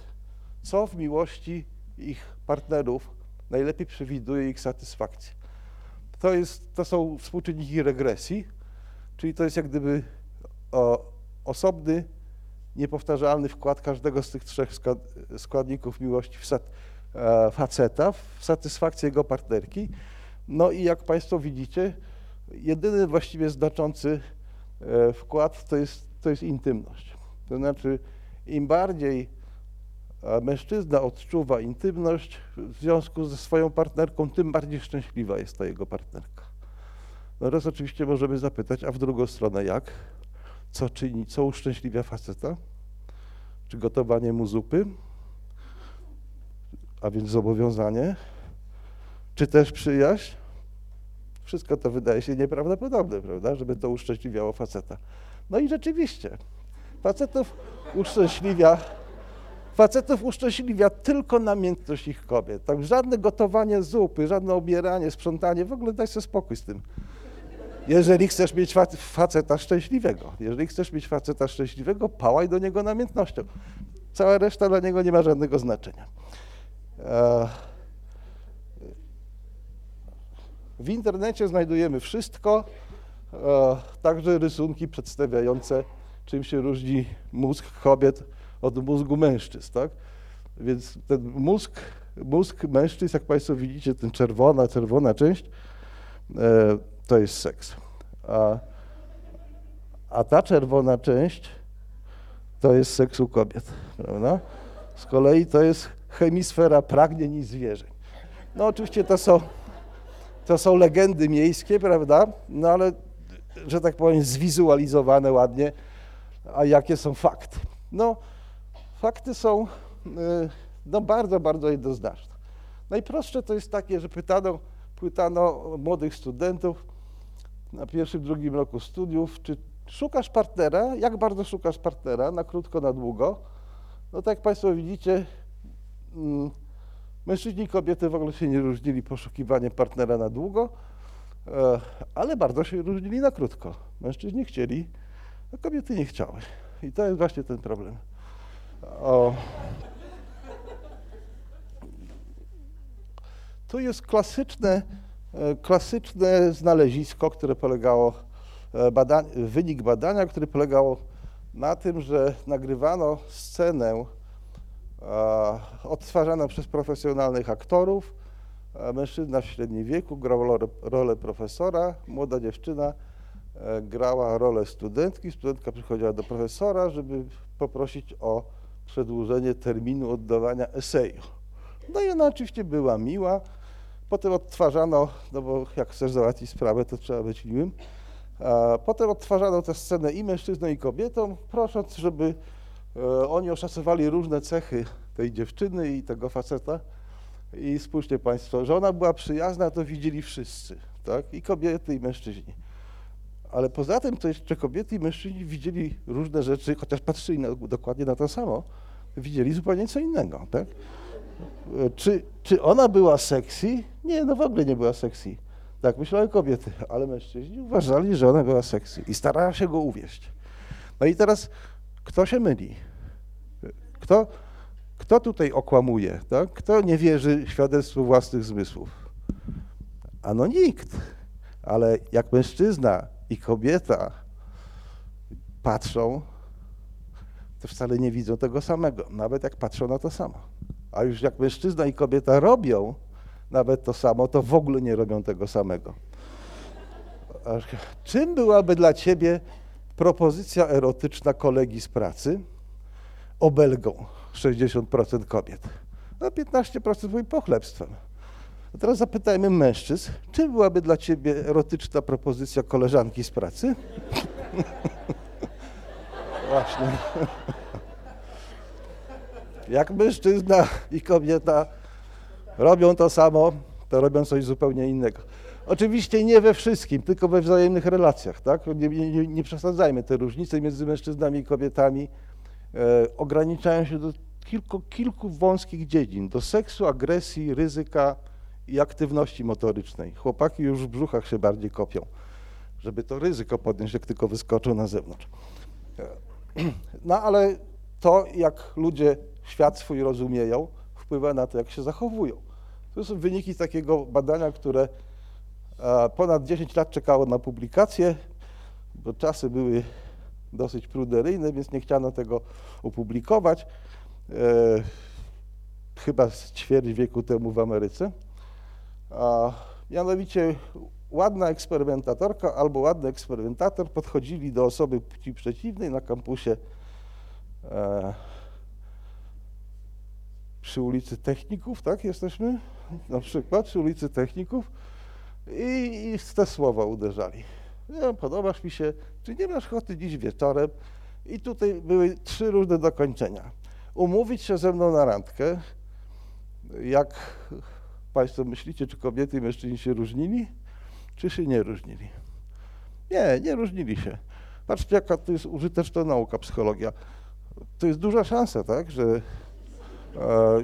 co w miłości ich partnerów najlepiej przewiduje ich satysfakcję. To są współczynniki regresji, czyli to jest jak gdyby osobny, niepowtarzalny wkład każdego z tych trzech składników miłości faceta w satysfakcję jego partnerki. No i jak Państwo widzicie, jedyny właściwie znaczący wkład to jest intymność. To znaczy, im bardziej mężczyzna odczuwa intymność w związku ze swoją partnerką, tym bardziej szczęśliwa jest ta jego partnerka. No teraz oczywiście możemy zapytać, a w drugą stronę jak? Co czyni, co uszczęśliwia faceta? Czy gotowanie mu zupy? A więc zobowiązanie? Czy też przyjaźń? Wszystko to wydaje się nieprawdopodobne, prawda, żeby to uszczęśliwiało faceta. No i rzeczywiście, facetów uszczęśliwia tylko namiętność ich kobiet. Tam żadne gotowanie zupy, żadne obieranie, sprzątanie, w ogóle daj sobie spokój z tym. Jeżeli chcesz mieć faceta szczęśliwego, pałaj do niego namiętnością. Cała reszta dla niego nie ma żadnego znaczenia. W internecie znajdujemy wszystko, także rysunki przedstawiające, czym się różni mózg kobiet od mózgu mężczyzn, tak? Więc ten mózg mężczyzn, jak Państwo widzicie, ten czerwona część, to jest seks. A ta czerwona część to jest seks u kobiet, prawda? Z kolei to jest hemisfera pragnień i zwierzeń. No oczywiście to są legendy miejskie, prawda? No ale, że tak powiem, zwizualizowane ładnie, a jakie są fakty? No fakty są bardzo, bardzo jednoznaczne. Najprostsze to jest takie, że pytano młodych studentów na pierwszym, drugim roku studiów, czy szukasz partnera, jak bardzo szukasz partnera, na krótko, na długo. No tak jak Państwo widzicie, mężczyźni i kobiety w ogóle się nie różnili poszukiwaniem partnera na długo, ale bardzo się różnili na krótko. Mężczyźni chcieli, a kobiety nie chciały. I to jest właśnie ten problem. Tu jest klasyczne znalezisko, które polegało, wynik badania, który polegało na tym, że nagrywano scenę odtwarzaną przez profesjonalnych aktorów. Mężczyzna w średnim wieku grał rolę profesora, młoda dziewczyna grała rolę studentki. Studentka przychodziła do profesora, żeby poprosić o przedłużenie terminu oddawania eseju. No i ona oczywiście była miła. Potem odtwarzano, no bo jak chcesz załatwić sprawę, to trzeba być miłym. Potem odtwarzano tę scenę i mężczyznom, i kobietom, prosząc, żeby oni oszacowali różne cechy tej dziewczyny i tego faceta. I spójrzcie Państwo, że ona była przyjazna, to widzieli wszyscy, tak? I kobiety, i mężczyźni. Ale poza tym to jeszcze kobiety i mężczyźni widzieli różne rzeczy, chociaż patrzyli dokładnie na to samo, widzieli zupełnie co innego, tak? Czy ona była sexy? Nie, no w ogóle nie była sexy. Tak myślały kobiety, ale mężczyźni uważali, że ona była sexy i starała się go uwieść. No i teraz kto się myli? Kto tutaj okłamuje, tak? Kto nie wierzy świadectwu własnych zmysłów? Ano nikt, ale jak mężczyzna i kobieta patrzą, to wcale nie widzą tego samego, nawet jak patrzą na to samo. A już jak mężczyzna i kobieta robią nawet to samo, to w ogóle nie robią tego samego. Czym byłaby dla ciebie propozycja erotyczna kolegi z pracy obelgą 60% kobiet, a 15% moim pochlebstwem. A teraz zapytajmy mężczyzn, czym byłaby dla ciebie erotyczna propozycja koleżanki z pracy? Właśnie. Jak mężczyzna i kobieta robią to samo, to robią coś zupełnie innego. Oczywiście nie we wszystkim, tylko we wzajemnych relacjach, tak? Nie przesadzajmy, te różnice między mężczyznami i kobietami ograniczają się do kilku wąskich dziedzin, do seksu, agresji, ryzyka i aktywności motorycznej. Chłopaki już w brzuchach się bardziej kopią, żeby to ryzyko podnieść, jak tylko wyskoczą na zewnątrz. No ale to, jak ludzie świat swój rozumieją, wpływa na to, jak się zachowują. To są wyniki takiego badania, które ponad 10 lat czekało na publikację, bo czasy były dosyć pruderyjne, więc nie chciano tego opublikować. Chyba z ćwierć wieku temu w Ameryce. Mianowicie ładna eksperymentatorka albo ładny eksperymentator podchodzili do osoby płci przeciwnej na kampusie przy ulicy Techników, tak jesteśmy? Na przykład przy ulicy Techników i te słowa uderzali. Ja, podobasz mi się, czy nie masz ochoty dziś wieczorem? I tutaj były 3 różne dokończenia. Umówić się ze mną na randkę, jak Państwo myślicie, czy kobiety i mężczyźni się różnili, czy się nie różnili? Nie różnili się. Patrzcie, jaka to jest użyteczna nauka, psychologia. To jest duża szansa, tak, że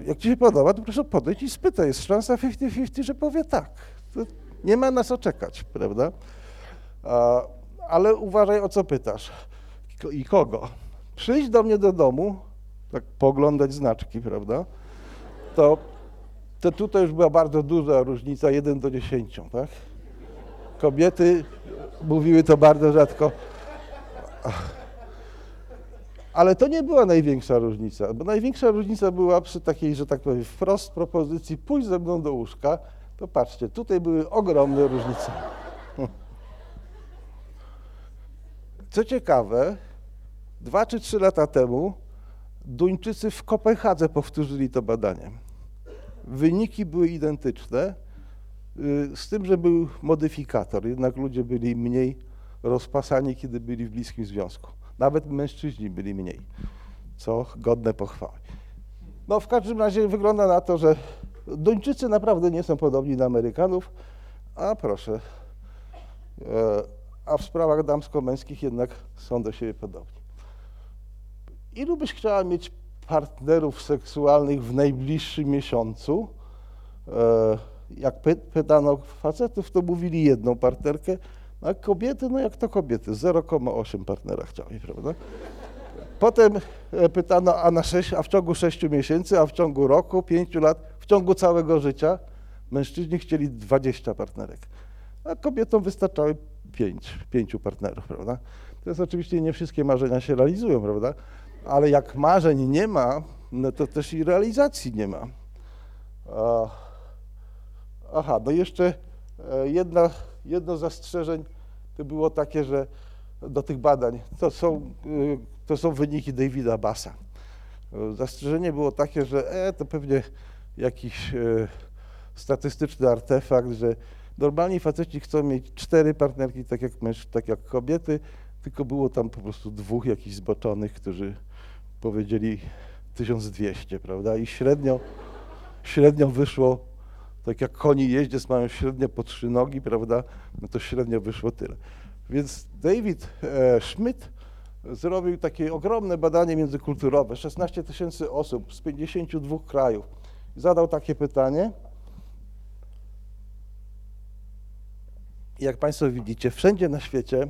jak ci się podoba, to proszę podejść i spytaj. Jest szansa 50-50, że powie tak. To nie ma nas oczekać, prawda? Ale uważaj, o co pytasz i kogo. Przyjdź do mnie do domu, tak pooglądać znaczki, prawda? To tutaj już była bardzo duża różnica, 1 do 10, tak? Kobiety mówiły to bardzo rzadko. Ale to nie była największa różnica, bo największa różnica była przy takiej, że tak powiem, wprost propozycji pójdź ze mną do łóżka, to patrzcie, tutaj były ogromne różnice. Co ciekawe, 2 czy 3 lata temu Duńczycy w Kopenhadze powtórzyli to badanie. Wyniki były identyczne, z tym, że był modyfikator, jednak ludzie byli mniej rozpasani, kiedy byli w bliskim związku. Nawet mężczyźni byli mniej, co godne pochwały. No w każdym razie wygląda na to, że Duńczycy naprawdę nie są podobni do Amerykanów, a proszę, a w sprawach damsko-męskich jednak są do siebie podobni. Ilu byś chciała mieć partnerów seksualnych w najbliższym miesiącu? Jak pytano facetów, to mówili 1 partnerkę, a kobiety, no jak to kobiety, 0,8 partnera chciały, prawda? Potem pytano, a w ciągu 6 miesięcy, a w ciągu roku, 5 lat, w ciągu całego życia mężczyźni chcieli 20 partnerek, a kobietom wystarczały 5 partnerów, prawda? Teraz oczywiście nie wszystkie marzenia się realizują, prawda? Ale jak marzeń nie ma, no to też i realizacji nie ma. Aha, no jeszcze jedno zastrzeżeń to było takie, że do tych badań, to są wyniki Davida Bussa. Zastrzeżenie było takie, że to pewnie jakiś statystyczny artefakt, że normalni faceci chcą mieć 4 partnerki, tak jak kobiety, tylko było tam po prostu 2 jakichś zboczonych, którzy powiedzieli 1200, prawda? I średnio wyszło, tak jak koni jeździec mają średnio po 3 nogi, prawda? No to średnio wyszło tyle. Więc David Schmidt zrobił takie ogromne badanie międzykulturowe, 16 000 osób z 52 krajów. Zadał takie pytanie. Jak Państwo widzicie, wszędzie na świecie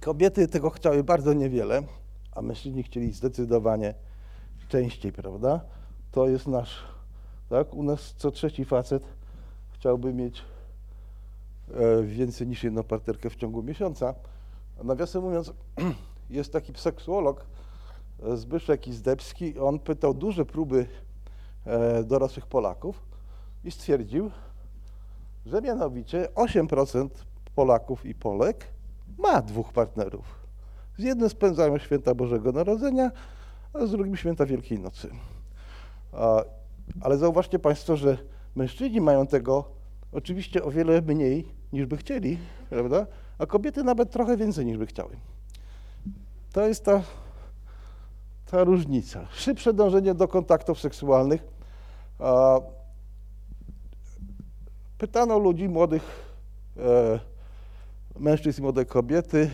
kobiety tego chciały bardzo niewiele, a mężczyźni chcieli zdecydowanie częściej, prawda? To jest nasz, tak? U nas co 3 facet chciałby mieć więcej niż 1 partnerkę w ciągu miesiąca. Nawiasem mówiąc, jest taki seksuolog Zbyszek Izdebski, on pytał duże próby dorosłych Polaków i stwierdził, że mianowicie 8% Polaków i Polek ma dwóch partnerów. Z jednym spędzają święta Bożego Narodzenia, a z drugim święta Wielkiej Nocy. Ale zauważcie Państwo, że mężczyźni mają tego oczywiście o wiele mniej niż by chcieli, prawda? A kobiety nawet trochę więcej niż by chciały. To jest ta różnica. Szybsze dążenie do kontaktów seksualnych. Pytano ludzi, młodych mężczyzn i młode kobiety,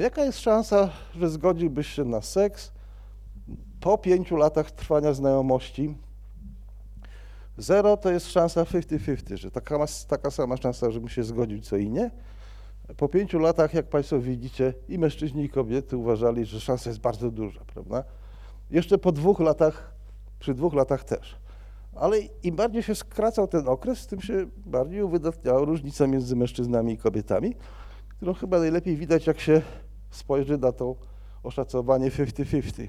jaka jest szansa, że zgodziłbyś się na seks po 5 latach trwania znajomości? 0 to jest szansa 50-50, że taka sama szansa, żebym się zgodził, co i nie. Po 5 latach, jak Państwo widzicie, i mężczyźni, i kobiety uważali, że szansa jest bardzo duża, prawda? Jeszcze po 2 latach, przy 2 latach też. Ale im bardziej się skracał ten okres, tym się bardziej uwydatniała różnica między mężczyznami i kobietami, którą chyba najlepiej widać, jak się spojrzy na to oszacowanie 50-50.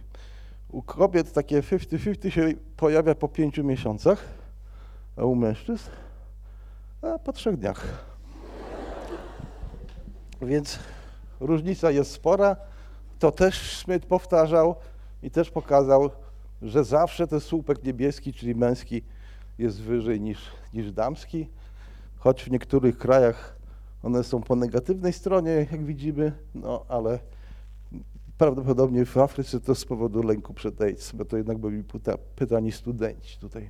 U kobiet takie 50-50 się pojawia po 5 miesiącach, a u mężczyzn po 3 dniach. Więc różnica jest spora. To też Schmidt powtarzał i też pokazał, że zawsze ten słupek niebieski, czyli męski, jest wyżej niż damski, choć w niektórych krajach one są po negatywnej stronie, jak widzimy, no ale prawdopodobnie w Afryce to z powodu lęku przed AIDS, bo to jednak byli pytani studenci tutaj.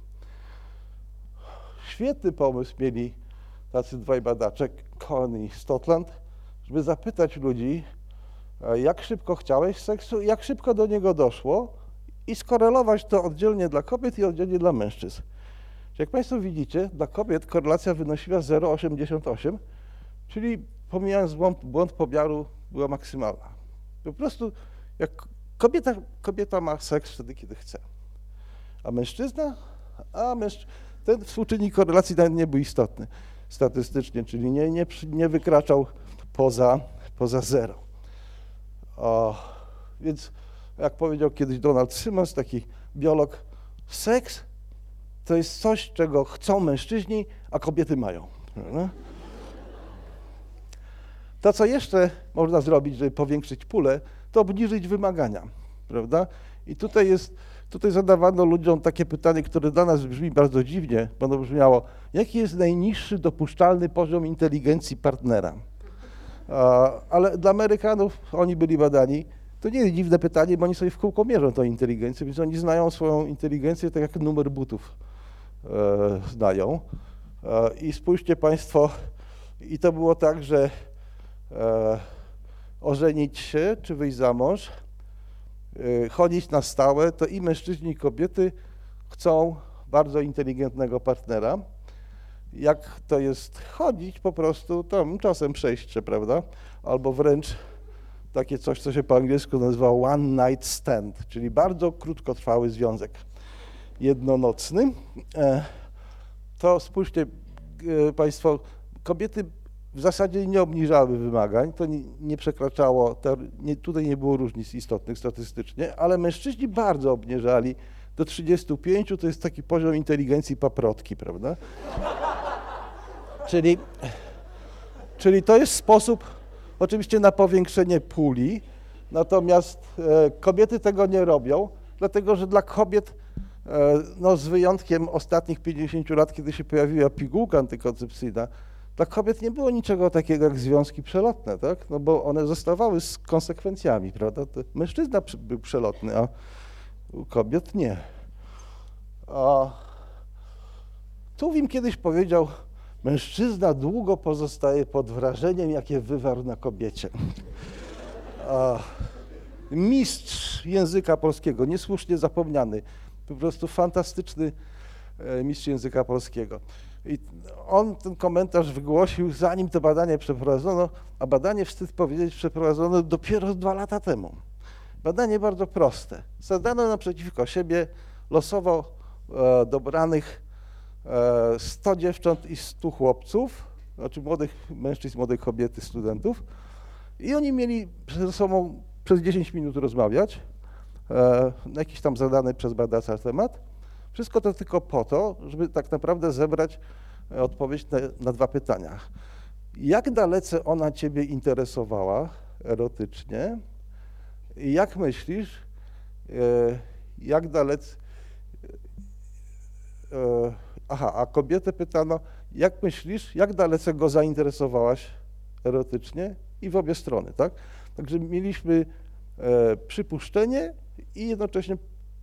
Świetny pomysł mieli tacy dwaj badacze, Cohen i Stotland, żeby zapytać ludzi, jak szybko chciałeś seksu, jak szybko do niego doszło i skorelować to oddzielnie dla kobiet i oddzielnie dla mężczyzn. Jak Państwo widzicie, dla kobiet korelacja wynosiła 0,88, czyli pomijając błąd pomiaru, była maksymalna. Po prostu jak kobieta ma seks wtedy, kiedy chce, a mężczyzna, ten współczynnik korelacji nawet nie był istotny statystycznie, czyli nie wykraczał poza zero. Więc jak powiedział kiedyś Donald Symons, taki biolog, seks to jest coś, czego chcą mężczyźni, a kobiety mają. Prawda? To, co jeszcze można zrobić, żeby powiększyć pulę, to obniżyć wymagania, prawda? I tutaj zadawano ludziom takie pytanie, które dla nas brzmi bardzo dziwnie, bo ono brzmiało, jaki jest najniższy dopuszczalny poziom inteligencji partnera? Ale dla Amerykanów, oni byli badani, to nie jest dziwne pytanie, bo oni sobie w kółko mierzą tą inteligencję, więc oni znają swoją inteligencję tak jak numer butów znają. I spójrzcie Państwo, i to było tak, że ożenić się, czy wyjść za mąż, chodzić na stałe, to i mężczyźni, i kobiety chcą bardzo inteligentnego partnera. Jak to jest chodzić, po prostu tam czasem przejście, prawda? Albo wręcz takie coś, co się po angielsku nazywa one night stand, czyli bardzo krótkotrwały związek jednonocny. To spójrzcie Państwo, kobiety w zasadzie nie obniżały wymagań, to nie przekraczało, tutaj nie było różnic istotnych statystycznie, ale mężczyźni bardzo obniżali do 35, to jest taki poziom inteligencji paprotki, prawda? czyli to jest sposób oczywiście na powiększenie puli, natomiast kobiety tego nie robią, dlatego że dla kobiet, no z wyjątkiem ostatnich 50 lat, kiedy się pojawiła pigułka antykoncepcyjna, dla kobiet nie było niczego takiego jak związki przelotne, tak? No bo one zostawały z konsekwencjami, prawda? To mężczyzna był przelotny, a u kobiet nie. Tuwim kiedyś powiedział, mężczyzna długo pozostaje pod wrażeniem, jakie wywarł na kobiecie. Mistrz języka polskiego, niesłusznie zapomniany, po prostu fantastyczny mistrz języka polskiego. I on ten komentarz wygłosił, zanim to badanie przeprowadzono, a badanie, wstyd powiedzieć, przeprowadzono dopiero 2 lata temu. Badanie bardzo proste. Zadano naprzeciwko siebie losowo dobranych 100 dziewcząt i 100 chłopców, znaczy młodych mężczyzn, młodych kobiety, studentów. I oni mieli ze sobą przez 10 minut rozmawiać na jakiś tam zadany przez badacza temat. Wszystko to tylko po to, żeby tak naprawdę zebrać odpowiedź na 2 pytania. Jak dalece ona ciebie interesowała erotycznie? Jak myślisz, jak dalece... Aha, a kobietę pytano, jak myślisz, jak dalece go zainteresowałaś erotycznie? I w obie strony, tak? Także mieliśmy przypuszczenie i jednocześnie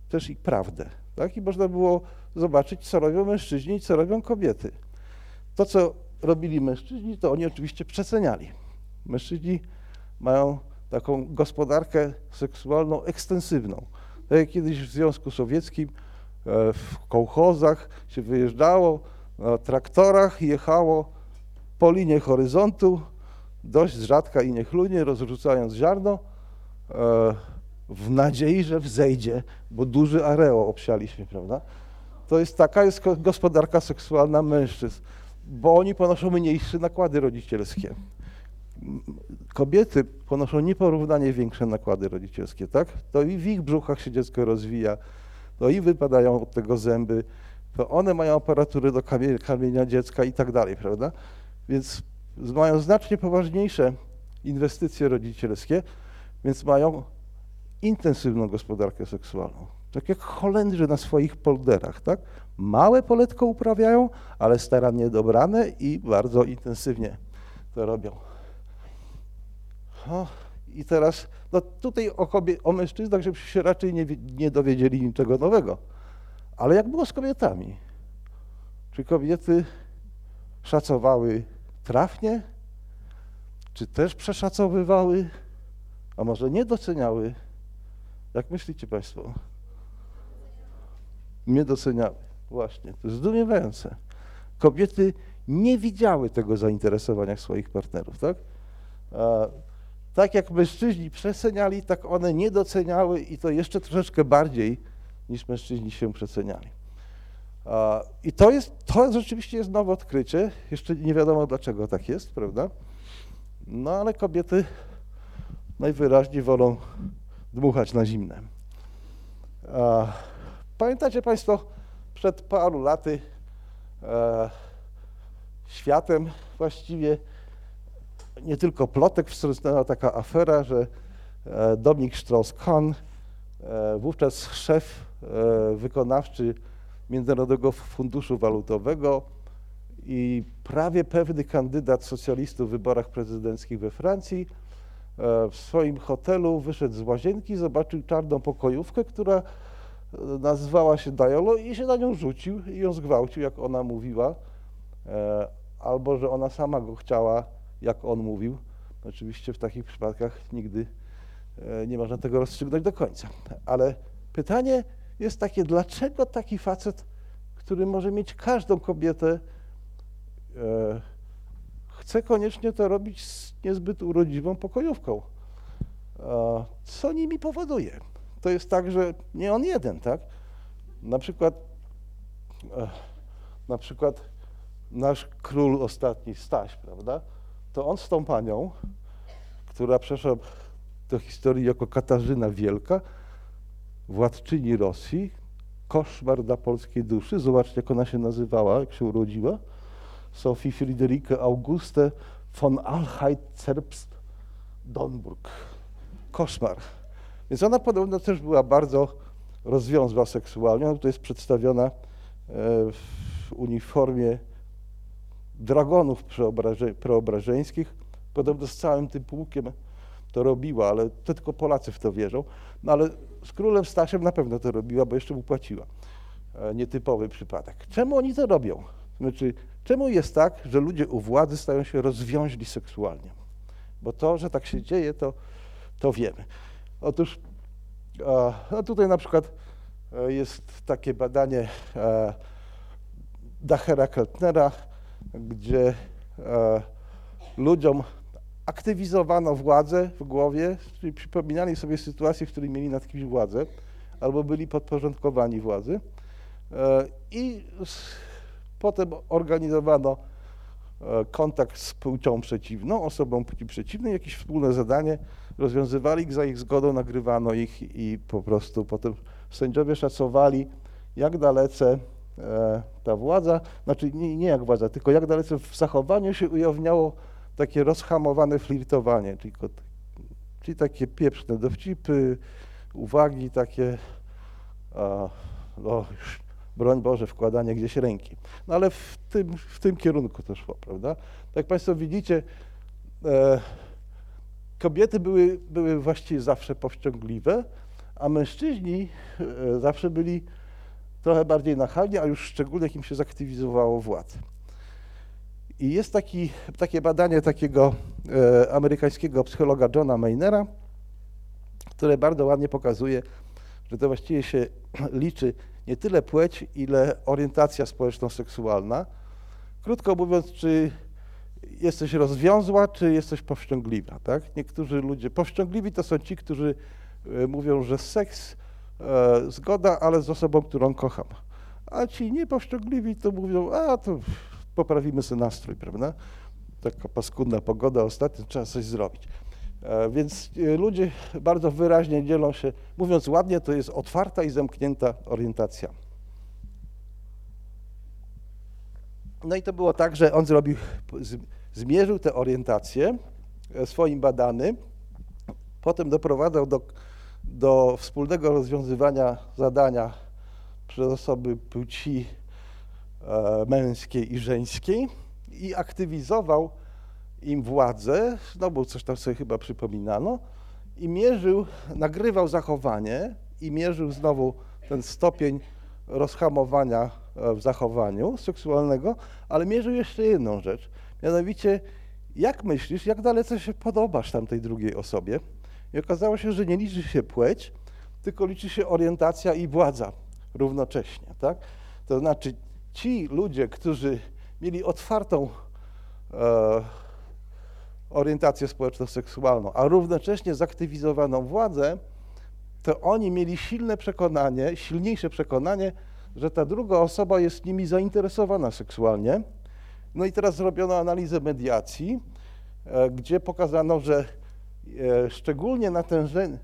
też i prawdę, tak? I można było zobaczyć, co robią mężczyźni i co robią kobiety. To, co robili mężczyźni, to oni oczywiście przeceniali. Mężczyźni mają taką gospodarkę seksualną ekstensywną. Tak jak kiedyś w Związku Sowieckim w kołchozach się wyjeżdżało, na traktorach jechało po linie horyzontu, dość z rzadka i niechlujnie, rozrzucając ziarno, w nadziei, że wzejdzie, bo duży areoł obsialiśmy, prawda? To jest taka jest gospodarka seksualna mężczyzn, bo oni ponoszą mniejsze nakłady rodzicielskie. Kobiety ponoszą nieporównanie większe nakłady rodzicielskie, tak? To i w ich brzuchach się dziecko rozwija, to i wypadają od tego zęby, to one mają aparatury do karmienia dziecka i tak dalej, prawda? Więc mają znacznie poważniejsze inwestycje rodzicielskie, więc mają intensywną gospodarkę seksualną. Tak jak Holendrzy na swoich polderach, tak? Małe poletko uprawiają, ale starannie dobrane i bardzo intensywnie to robią. O, i teraz, no tutaj o mężczyznach, żebyśmy się raczej nie dowiedzieli niczego nowego. Ale jak było z kobietami? Czy kobiety szacowały trafnie, czy też przeszacowywały, a może nie doceniały? Jak myślicie Państwo? Nie doceniały, właśnie, to zdumiewające. Kobiety nie widziały tego zainteresowania swoich partnerów, tak? Tak jak mężczyźni przeceniali, tak one nie doceniały i to jeszcze troszeczkę bardziej niż mężczyźni się przeceniali. I to rzeczywiście jest nowe odkrycie, jeszcze nie wiadomo dlaczego tak jest, prawda? No ale kobiety najwyraźniej wolą dmuchać na zimne. Pamiętacie Państwo, przed paru laty światem właściwie nie tylko plotek wstrząsnęła taka afera, że Dominique Strauss-Kahn, wówczas szef wykonawczy Międzynarodowego Funduszu Walutowego i prawie pewny kandydat socjalistów w wyborach prezydenckich we Francji, w swoim hotelu wyszedł z łazienki, zobaczył czarną pokojówkę, która nazywała się Dajolo i się na nią rzucił i ją zgwałcił, jak ona mówiła, albo że ona sama go chciała, jak on mówił. Oczywiście w takich przypadkach nigdy nie można tego rozstrzygnąć do końca, ale pytanie jest takie, dlaczego taki facet, który może mieć każdą kobietę, chce koniecznie to robić z niezbyt urodziwą pokojówką? Co nimi powoduje? To jest tak, że nie on jeden, tak? Na przykład nasz król ostatni, Staś, prawda? To on z tą panią, która przeszła do historii jako Katarzyna Wielka, władczyni Rosji, koszmar dla polskiej duszy, zobaczcie jak ona się nazywała, jak się urodziła, Sophie Friederike Augusta von Alheid Zerbst Donburg. Koszmar. Więc ona podobno też była bardzo rozwiązła seksualnie, ona tutaj jest przedstawiona w uniformie dragonów preobrażeńskich, podobno z całym tym pułkiem to robiła, ale to tylko Polacy w to wierzą, no ale z królem Stasiem na pewno to robiła, bo jeszcze mu płaciła. Nietypowy przypadek. Czemu oni to robią? Znaczy, czemu jest tak, że ludzie u władzy stają się rozwiąźli seksualnie? Bo to, że tak się dzieje, to wiemy. Otóż no tutaj na przykład jest takie badanie Dachera Keltnera, gdzie ludziom aktywizowano władzę w głowie, czyli przypominali sobie sytuację, w której mieli nad kimś władzę, albo byli podporządkowani władzy. I potem organizowano kontakt z płcią przeciwną, osobą płci przeciwnej, jakieś wspólne zadanie rozwiązywali, za ich zgodą nagrywano ich i po prostu potem sędziowie szacowali, jak dalece ta władza, znaczy nie jak władza, tylko jak dalece w zachowaniu się ujawniało takie rozhamowane flirtowanie, czyli takie pieprzne dowcipy, uwagi takie, no już broń Boże, wkładanie gdzieś ręki. No ale w tym kierunku to szło, prawda? Tak jak Państwo widzicie, kobiety były właściwie zawsze powściągliwe, a mężczyźni zawsze byli trochę bardziej nachalni, a już szczególnie jak im się zaktywizowało władz. I jest takie badanie takiego amerykańskiego psychologa Johna Mainera, które bardzo ładnie pokazuje, że to właściwie się liczy nie tyle płeć, ile orientacja społeczno-seksualna. Krótko mówiąc, czy jesteś rozwiązła, czy jesteś powściągliwa, tak? Niektórzy ludzie powściągliwi to są ci, którzy mówią, że seks zgoda, ale z osobą, którą kocham. A ci niepowściągliwi to mówią, a to poprawimy sobie nastrój, prawda? Taka paskudna pogoda, ostatnio trzeba coś zrobić. Więc ludzie bardzo wyraźnie dzielą się, mówiąc ładnie, to jest otwarta i zamknięta orientacja. No i to było tak, że on zmierzył te orientacje swoim badanym, potem doprowadzał do wspólnego rozwiązywania zadania przez osoby płci męskiej i żeńskiej i aktywizował im władzę, no bo coś tam sobie chyba przypominano, i mierzył, nagrywał zachowanie i mierzył znowu ten stopień rozhamowania w zachowaniu seksualnego, ale mierzył jeszcze jedną rzecz, mianowice jak myślisz, jak dalece się podobasz tamtej drugiej osobie. I okazało się, że nie liczy się płeć, tylko liczy się orientacja i władza równocześnie, tak? To znaczy ci ludzie, którzy mieli otwartą orientację społeczno-seksualną, a równocześnie zaktywizowaną władzę, to oni mieli silniejsze przekonanie, że ta druga osoba jest nimi zainteresowana seksualnie. No i teraz zrobiono analizę mediacji, gdzie pokazano, że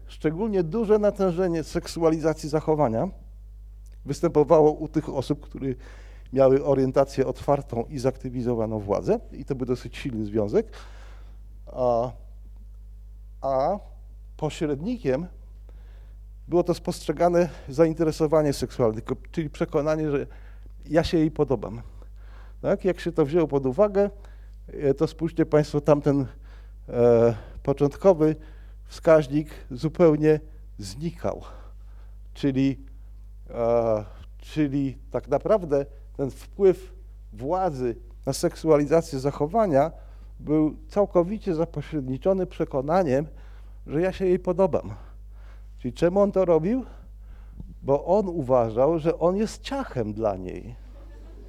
szczególnie duże natężenie seksualizacji zachowania występowało u tych osób, które miały orientację otwartą i zaktywizowaną władzę, i to był dosyć silny związek, a pośrednikiem było to postrzegane zainteresowanie seksualne, czyli przekonanie, że ja się jej podobam. Tak? Jak się to wzięło pod uwagę, to spójrzcie Państwo, tamten początkowy wskaźnik zupełnie znikał, czyli tak naprawdę ten wpływ władzy na seksualizację zachowania był całkowicie zapośredniczony przekonaniem, że ja się jej podobam. Czyli czemu on to robił? Bo on uważał, że on jest ciachem dla niej,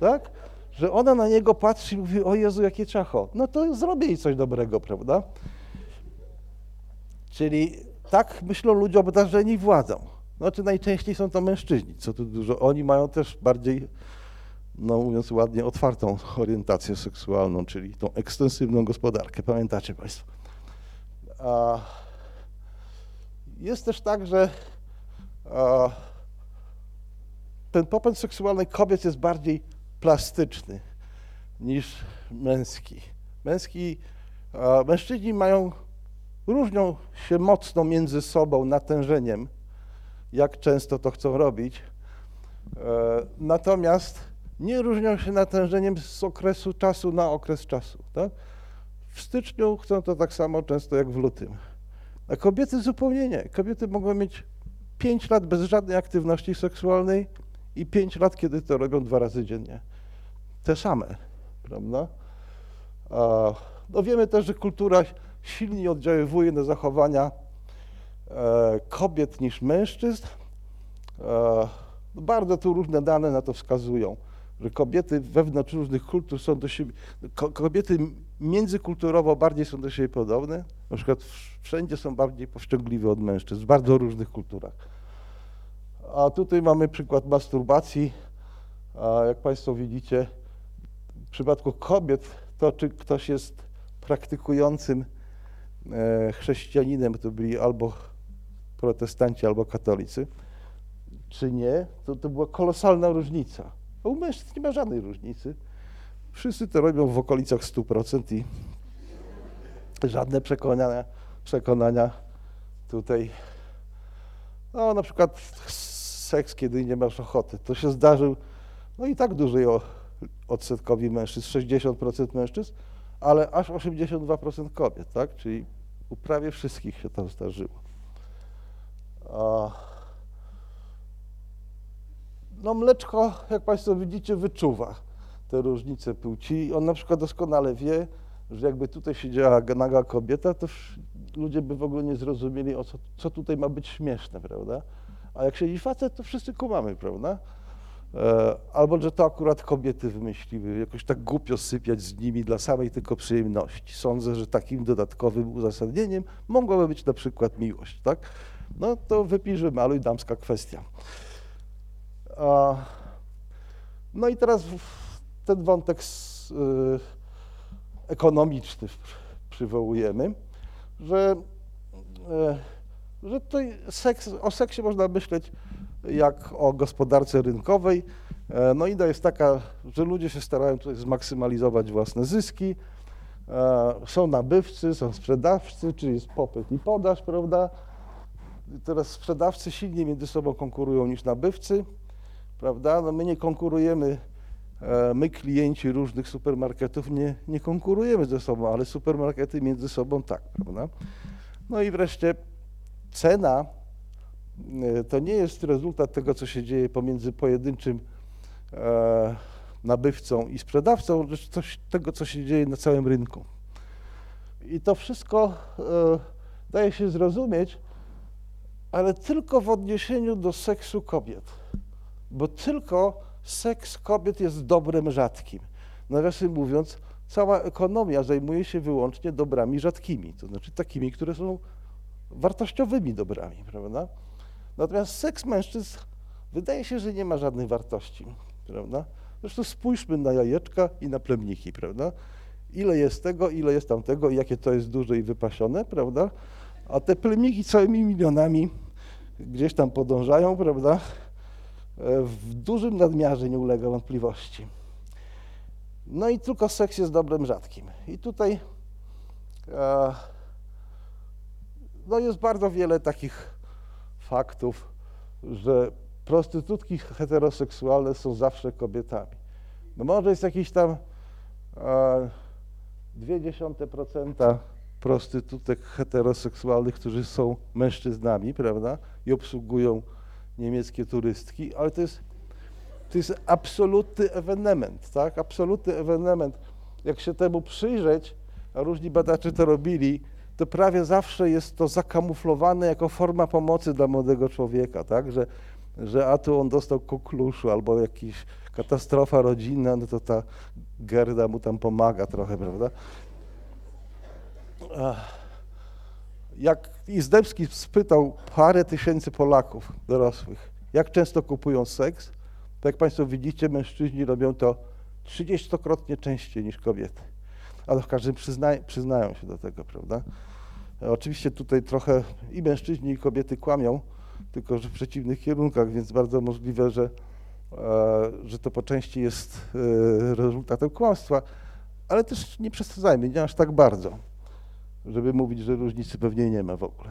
tak? Że ona na niego patrzy i mówi, o Jezu, jakie ciacho, no to zrobię jej coś dobrego, prawda? Czyli tak myślą ludzie obdarzeni władzą. Znaczy najczęściej są to mężczyźni, co tu dużo, oni mają też bardziej, no mówiąc ładnie, otwartą orientację seksualną, czyli tą ekstensywną gospodarkę, pamiętacie Państwo. Jest też tak, że ten popęd seksualny kobiet jest bardziej plastyczny niż męski. Mężczyźni różnią się mocno między sobą natężeniem, jak często to chcą robić, natomiast nie różnią się natężeniem z okresu czasu na okres czasu. Tak? W styczniu chcą to tak samo często jak w lutym, a kobiety zupełnie nie. Kobiety mogą mieć 5 lat bez żadnej aktywności seksualnej i 5 lat, kiedy to robią 2 razy dziennie. Te same, prawda? No wiemy też, że kultura silniej oddziaływuje na zachowania kobiet niż mężczyzn. Bardzo tu różne dane na to wskazują, że kobiety wewnątrz różnych kultur są do siebie, kobiety międzykulturowo bardziej są do siebie podobne, na przykład wszędzie są bardziej powściągliwe od mężczyzn, w bardzo różnych kulturach. A tutaj mamy przykład masturbacji, jak Państwo widzicie, w przypadku kobiet to czy ktoś jest praktykującym chrześcijaninem, to byli albo protestanci, albo katolicy, czy nie, to była kolosalna różnica. A u mężczyzn nie ma żadnej różnicy. Wszyscy to robią w okolicach 100% i żadne przekonania tutaj. No na przykład seks, kiedy nie masz ochoty. To się zdarzył, no i tak duży odsetkowi mężczyzn, 60% mężczyzn, ale aż 82% kobiet, tak? Czyli u prawie wszystkich się tam zdarzyło. No Mleczko, jak Państwo widzicie, wyczuwa te różnice płci. On na przykład doskonale wie, że jakby tutaj siedziała naga kobieta, to ludzie by w ogóle nie zrozumieli, o co tutaj ma być śmieszne, prawda? A jak siedzi facet, to wszyscy kumamy, prawda? Albo, że to akurat kobiety wymyśliły, jakoś tak głupio sypiać z nimi dla samej tylko przyjemności. Sądzę, że takim dodatkowym uzasadnieniem mogłaby być na przykład miłość, tak? No to wypij, że maluj, damska kwestia. No i teraz ten wątek ekonomiczny przywołujemy, że to seks, o seksie można myśleć jak o gospodarce rynkowej. No idea jest taka, że ludzie się starają tutaj zmaksymalizować własne zyski. Są nabywcy, są sprzedawcy, czyli jest popyt i podaż, prawda? Teraz sprzedawcy silniej między sobą konkurują niż nabywcy, prawda? No my nie konkurujemy, my klienci różnych supermarketów nie konkurujemy ze sobą, ale supermarkety między sobą tak, prawda? No i wreszcie cena to nie jest rezultat tego, co się dzieje pomiędzy pojedynczym nabywcą i sprzedawcą, lecz tego, co się dzieje na całym rynku. I to wszystko daje się zrozumieć, ale tylko w odniesieniu do seksu kobiet, bo tylko seks kobiet jest dobrem rzadkim. Nawiasem mówiąc, cała ekonomia zajmuje się wyłącznie dobrami rzadkimi, to znaczy takimi, które są wartościowymi dobrami, prawda? Natomiast seks mężczyzn wydaje się, że nie ma żadnych wartości, prawda? Zresztą spójrzmy na jajeczka i na plemniki, prawda? Ile jest tego, ile jest tamtego i jakie to jest duże i wypasione, prawda? A te plemniki całymi milionami gdzieś tam podążają, prawda? W dużym nadmiarze nie ulega wątpliwości. No i tylko seks jest dobrem rzadkim. I tutaj no jest bardzo wiele takich faktów, że prostytutki heteroseksualne są zawsze kobietami. No może jest jakieś tam 0,2% prostytutek heteroseksualnych, którzy są mężczyznami, prawda, i obsługują niemieckie turystki, ale to jest absolutny ewenement, tak, absolutny ewenement. Jak się temu przyjrzeć, a różni badacze to robili, to prawie zawsze jest to zakamuflowane jako forma pomocy dla młodego człowieka, tak, że a tu on dostał kukluszu albo jakaś katastrofa rodzinna, no to ta Gerda mu tam pomaga trochę, prawda. Jak Izdebski spytał parę tysięcy Polaków dorosłych, jak często kupują seks, to jak Państwo widzicie, mężczyźni robią to 30-krotnie częściej niż kobiety. Ale w każdym przyznają się do tego, prawda? Oczywiście tutaj trochę i mężczyźni, i kobiety kłamią, tylko że w przeciwnych kierunkach, więc bardzo możliwe, że to po części jest rezultatem kłamstwa, ale też nie przesadzajmy, nie aż tak bardzo, żeby mówić, że różnicy pewnie nie ma w ogóle.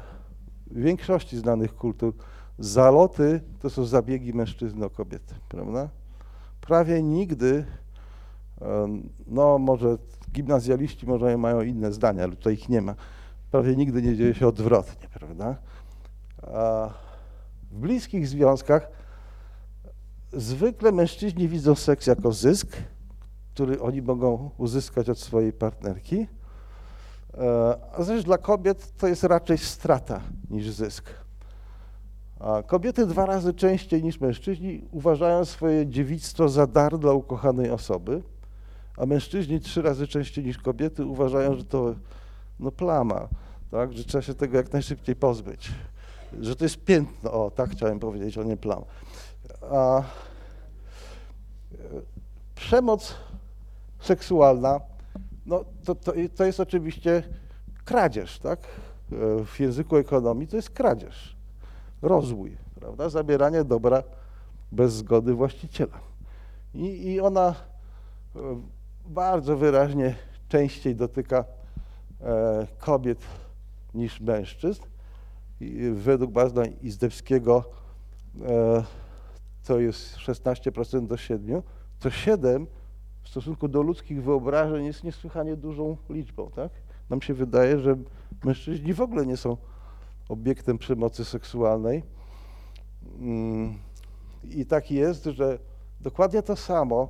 W większości znanych kultur zaloty to są zabiegi mężczyzny o kobiety, prawda? Prawie nigdy, no może gimnazjaliści może mają inne zdania, ale tutaj ich nie ma, prawie nigdy nie dzieje się odwrotnie, prawda? A w bliskich związkach zwykle mężczyźni widzą seks jako zysk, który oni mogą uzyskać od swojej partnerki, a zresztą dla kobiet to jest raczej strata niż zysk. A kobiety 2 razy częściej niż mężczyźni uważają swoje dziewictwo za dar dla ukochanej osoby, a mężczyźni 3 razy częściej niż kobiety uważają, że to no plama, tak, że trzeba się tego jak najszybciej pozbyć, że to jest piętno, o tak chciałem powiedzieć, a nie plama. A przemoc seksualna, no to jest oczywiście kradzież, tak? W języku ekonomii to jest kradzież, rozbój, prawda? Zabieranie dobra bez zgody właściciela. I ona bardzo wyraźnie częściej dotyka kobiet niż mężczyzn. I według badań Izdebskiego to jest 16% do 7%, to 7 w stosunku do ludzkich wyobrażeń jest niesłychanie dużą liczbą, tak? Nam się wydaje, że mężczyźni w ogóle nie są obiektem przemocy seksualnej. I tak jest, że dokładnie to samo,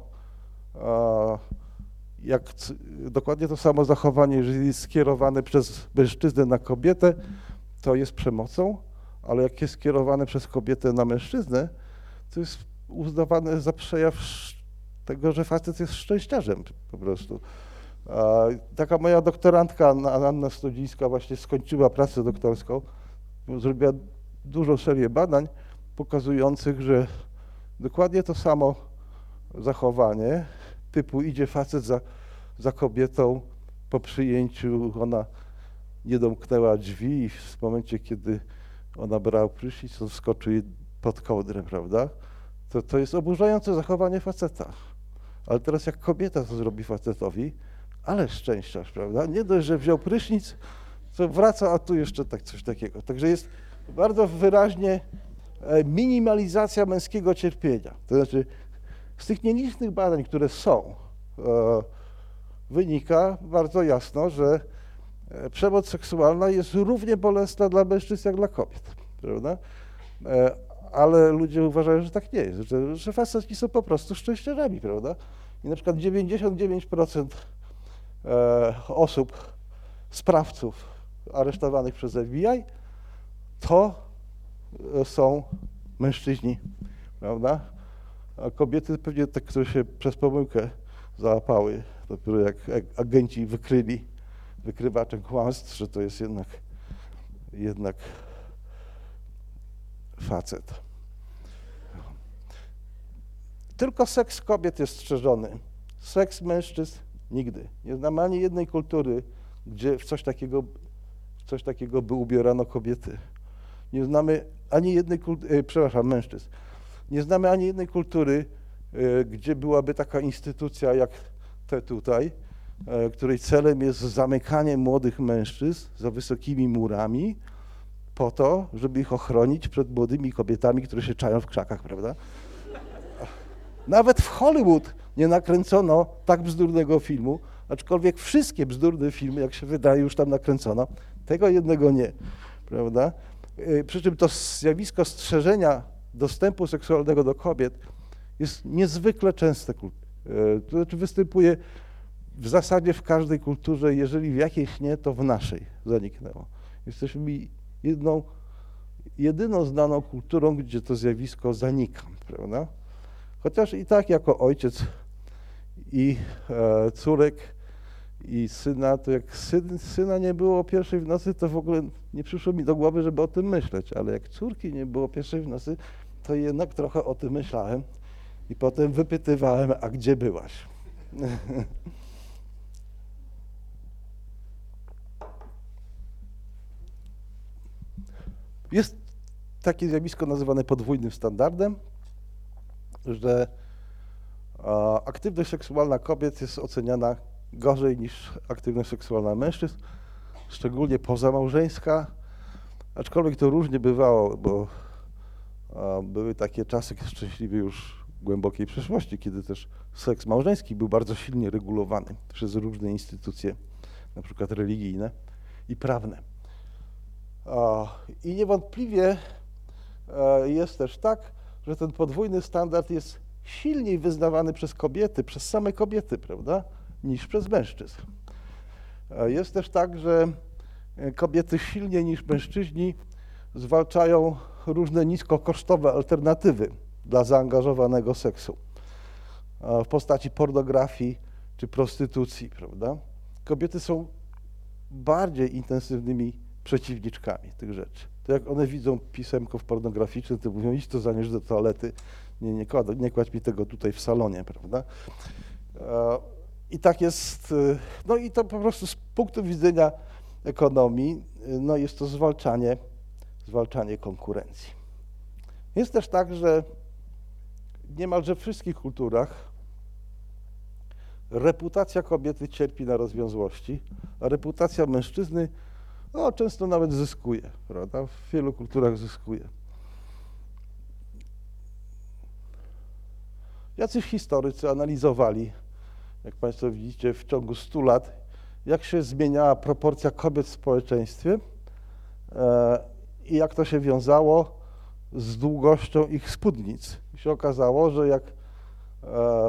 zachowanie, jeżeli jest skierowane przez mężczyznę na kobietę, to jest przemocą, ale jak jest skierowane przez kobietę na mężczyznę, to jest uznawane za przejaw tego, że facet jest szczęściarzem po prostu. Taka moja doktorantka Anna Studzińska właśnie skończyła pracę doktorską, zrobiła dużą serię badań pokazujących, że dokładnie to samo zachowanie typu idzie facet za kobietą, po przyjęciu ona nie domknęła drzwi i w momencie, kiedy ona brała prysznic, on wskoczył jej pod kołdrę, prawda? To jest oburzające zachowanie faceta. Ale teraz jak kobieta to zrobi facetowi, ale szczęściarz, prawda? Nie dość, że wziął prysznic, to wraca, a tu jeszcze tak coś takiego. Także jest bardzo wyraźnie minimalizacja męskiego cierpienia. To znaczy z tych nielicznych badań, które są, wynika bardzo jasno, że przemoc seksualna jest równie bolesna dla mężczyzn jak dla kobiet, prawda? Ale ludzie uważają, że tak nie jest, że facetki są po prostu szczęściarzami, prawda? I na przykład 99% osób, sprawców aresztowanych przez FBI to są mężczyźni, prawda? A kobiety pewnie te, które się przez pomyłkę załapały, dopiero jak agenci wykryli wykrywaczem kłamstw, że to jest jednak facet. Tylko seks kobiet jest strzeżony. Seks mężczyzn nigdy. Nie znam ani jednej kultury, gdzie w coś takiego by ubierano kobiety. Nie znamy ani jednej kultury, przepraszam, mężczyzn. Nie znamy ani jednej kultury, gdzie byłaby taka instytucja jak te tutaj, której celem jest zamykanie młodych mężczyzn za wysokimi murami po to, żeby ich ochronić przed młodymi kobietami, które się czają w krzakach, prawda? Nawet w Hollywood nie nakręcono tak bzdurnego filmu, aczkolwiek wszystkie bzdurne filmy, jak się wydaje, już tam nakręcono. Tego jednego nie, prawda? Przy czym to zjawisko strzeżenia dostępu seksualnego do kobiet jest niezwykle częste. To znaczy występuje w zasadzie w każdej kulturze, jeżeli w jakiejś nie, to w naszej zaniknęło. Jesteśmy jedyną znaną kulturą, gdzie to zjawisko zanika, prawda? Chociaż i tak jako ojciec i córek i syna, to jak syna nie było o pierwszej w nocy, to w ogóle nie przyszło mi do głowy, żeby o tym myśleć, ale jak córki nie było o pierwszej w nocy, to jednak trochę o tym myślałem i potem wypytywałem, a gdzie byłaś? Jest takie zjawisko nazywane podwójnym standardem, że aktywność seksualna kobiet jest oceniana gorzej niż aktywność seksualna mężczyzn, szczególnie pozamałżeńska, aczkolwiek to różnie bywało, bo były takie czasy szczęśliwie już w głębokiej przeszłości, kiedy też seks małżeński był bardzo silnie regulowany przez różne instytucje, na przykład religijne i prawne. I niewątpliwie jest też tak, że ten podwójny standard jest silniej wyznawany przez kobiety, przez same kobiety, prawda, niż przez mężczyzn. Jest też tak, że kobiety silniej niż mężczyźni zwalczają różne niskokosztowe alternatywy dla zaangażowanego seksu w postaci pornografii czy prostytucji, prawda. Kobiety są bardziej intensywnymi przeciwniczkami tych rzeczy. To jak one widzą pisemko pornograficzne, to mówią, idź to zanieść do toalety, nie kładź mi tego tutaj w salonie, prawda? I tak jest, no i to po prostu z punktu widzenia ekonomii, no jest to zwalczanie konkurencji. Jest też tak, że w niemalże wszystkich kulturach reputacja kobiety cierpi na rozwiązłości, a reputacja mężczyzny no, często nawet zyskuje, prawda? W wielu kulturach zyskuje. Jacyś historycy analizowali, jak Państwo widzicie, w ciągu 100 lat, jak się zmieniała proporcja kobiet w społeczeństwie i jak to się wiązało z długością ich spódnic. I się okazało, że jak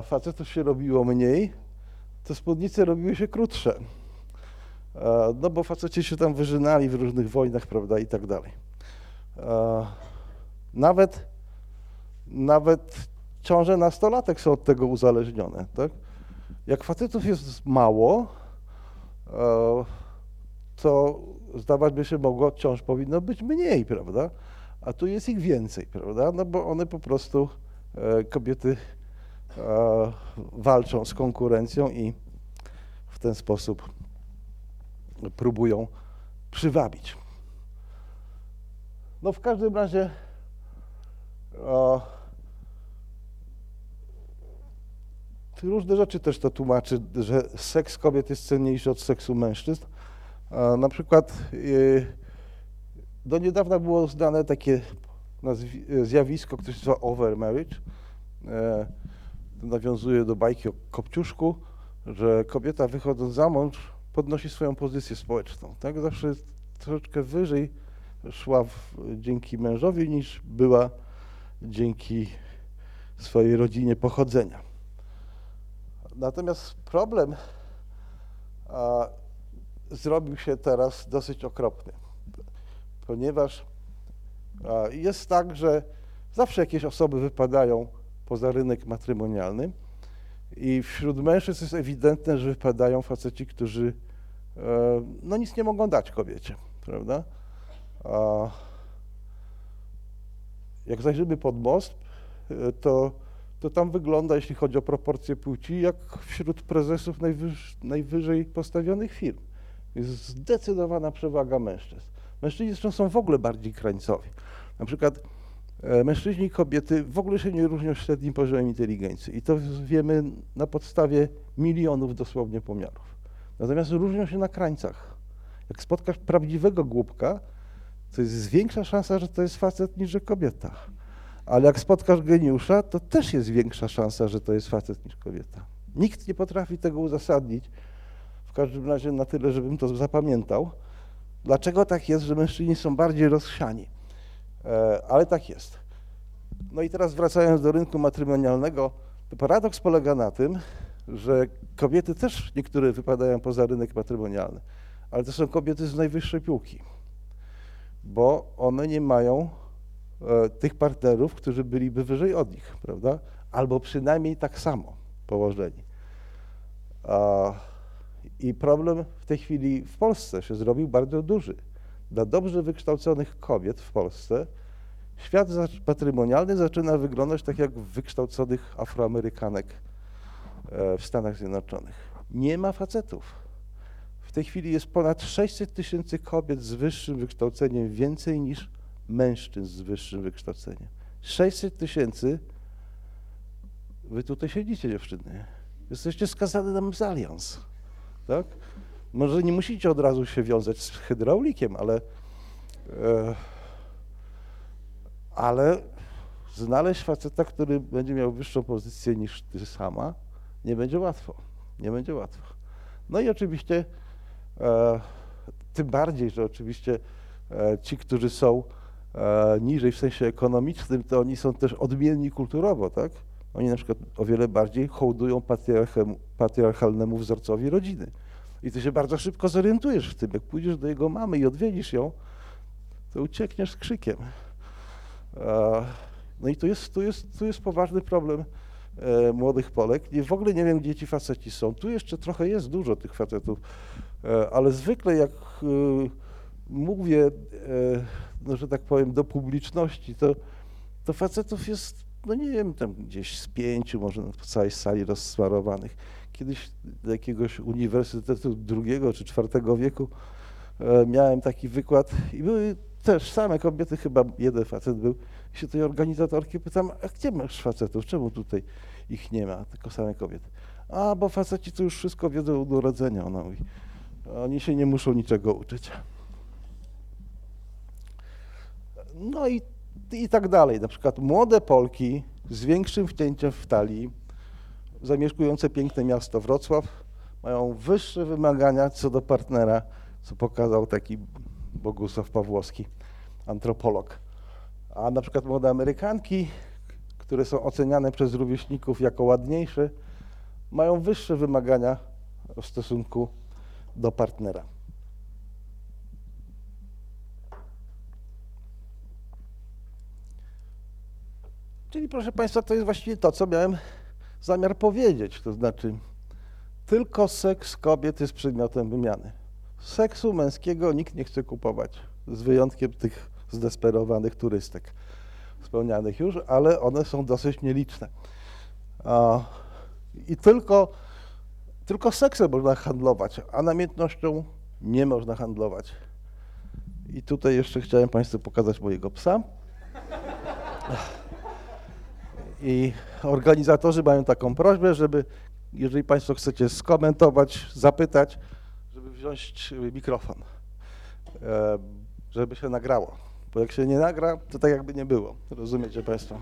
facetów się robiło mniej, to spódnice robiły się krótsze. No bo faceci się tam wyżynali w różnych wojnach, prawda, i tak dalej. Nawet ciąże nastolatek są od tego uzależnione, tak? Jak facetów jest mało, to zdawać by się mogło, ciąż powinno być mniej, prawda? A tu jest ich więcej, prawda? No bo one po prostu, kobiety walczą z konkurencją i w ten sposób próbują przywabić. No w każdym razie różne rzeczy też to tłumaczy, że seks kobiet jest cenniejszy od seksu mężczyzn. Na przykład do niedawna było znane takie zjawisko, które się nazywa overmarriage. Nawiązuje do bajki o Kopciuszku, że kobieta wychodząc za mąż podnosi swoją pozycję społeczną. Tak? Zawsze troszeczkę wyżej szła dzięki mężowi niż była dzięki swojej rodzinie pochodzenia. Natomiast problem zrobił się teraz dosyć okropny, ponieważ jest tak, że zawsze jakieś osoby wypadają poza rynek matrymonialny i wśród mężczyzn jest ewidentne, że wypadają faceci, którzy no nic nie mogą dać kobiecie, prawda? Jak zajrzymy pod most, to tam wygląda, jeśli chodzi o proporcje płci, jak wśród prezesów najwyżej postawionych firm. Jest zdecydowana przewaga mężczyzn. Mężczyźni zresztą są w ogóle bardziej krańcowi. Na przykład mężczyźni i kobiety w ogóle się nie różnią średnim poziomem inteligencji i to wiemy na podstawie milionów dosłownie pomiarów. Natomiast różnią się na krańcach. Jak spotkasz prawdziwego głupka, to jest większa szansa, że to jest facet niż że kobieta. Ale jak spotkasz geniusza, to też jest większa szansa, że to jest facet niż kobieta. Nikt nie potrafi tego uzasadnić, w każdym razie na tyle, żebym to zapamiętał. Dlaczego tak jest, że mężczyźni są bardziej rozsiani? Ale tak jest. No i teraz wracając do rynku matrymonialnego, to paradoks polega na tym, że kobiety też niektóre wypadają poza rynek matrymonialny, ale to są kobiety z najwyższej półki, bo one nie mają tych partnerów, którzy byliby wyżej od nich, prawda? Albo przynajmniej tak samo położeni. I problem w tej chwili w Polsce się zrobił bardzo duży. Dla dobrze wykształconych kobiet w Polsce świat matrymonialny zaczyna wyglądać tak jak wykształconych Afroamerykanek w Stanach Zjednoczonych. Nie ma facetów. W tej chwili jest ponad 600 000 kobiet z wyższym wykształceniem więcej niż mężczyzn z wyższym wykształceniem. 600 000, wy tutaj siedzicie dziewczyny, jesteście skazane na mezalians, tak? Może nie musicie od razu się wiązać z hydraulikiem, ale znaleźć faceta, który będzie miał wyższą pozycję niż ty sama, nie będzie łatwo, nie będzie łatwo. No i oczywiście, tym bardziej, że oczywiście ci, którzy są niżej w sensie ekonomicznym, to oni są też odmienni kulturowo, tak? Oni na przykład o wiele bardziej hołdują patriarchalnemu wzorcowi rodziny. I ty się bardzo szybko zorientujesz w tym. Jak pójdziesz do jego mamy i odwiedzisz ją, to uciekniesz z krzykiem. No i tu jest poważny problem młodych Polek. I w ogóle nie wiem, gdzie ci faceci są. Tu jeszcze trochę jest dużo tych facetów, ale zwykle jak mówię, no, że tak powiem, do publiczności, to facetów jest, no nie wiem, tam gdzieś z 5 może w całej sali rozsmarowanych. Kiedyś do jakiegoś uniwersytetu II czy IV wieku miałem taki wykład i były też same kobiety, chyba jeden facet był. I się tej organizatorki pytam, a gdzie masz facetów, czemu tutaj ich nie ma, tylko same kobiety? a bo faceci to już wszystko wiedzą od urodzenia, ona mówi. Oni się nie muszą niczego uczyć. No i tak dalej. Na przykład młode Polki z większym wcięciem w talii, zamieszkujące piękne miasto Wrocław, mają wyższe wymagania co do partnera, co pokazał taki Bogusław Pawłowski, antropolog. A na przykład młode Amerykanki, które są oceniane przez rówieśników jako ładniejsze, mają wyższe wymagania w stosunku do partnera. Czyli proszę Państwa, to jest właściwie to, co miałem zamiar powiedzieć, to znaczy tylko seks kobiet jest przedmiotem wymiany. Seksu męskiego nikt nie chce kupować, z wyjątkiem tych zdesperowanych turystek, spełnianych już, ale one są dosyć nieliczne. I tylko seksem można handlować, a namiętnością nie można handlować. I tutaj jeszcze chciałem Państwu pokazać mojego psa. I organizatorzy mają taką prośbę, żeby, jeżeli Państwo chcecie skomentować, zapytać, żeby wziąć mikrofon, żeby się nagrało. Bo jak się nie nagra, to tak jakby nie było. Rozumiecie Państwo?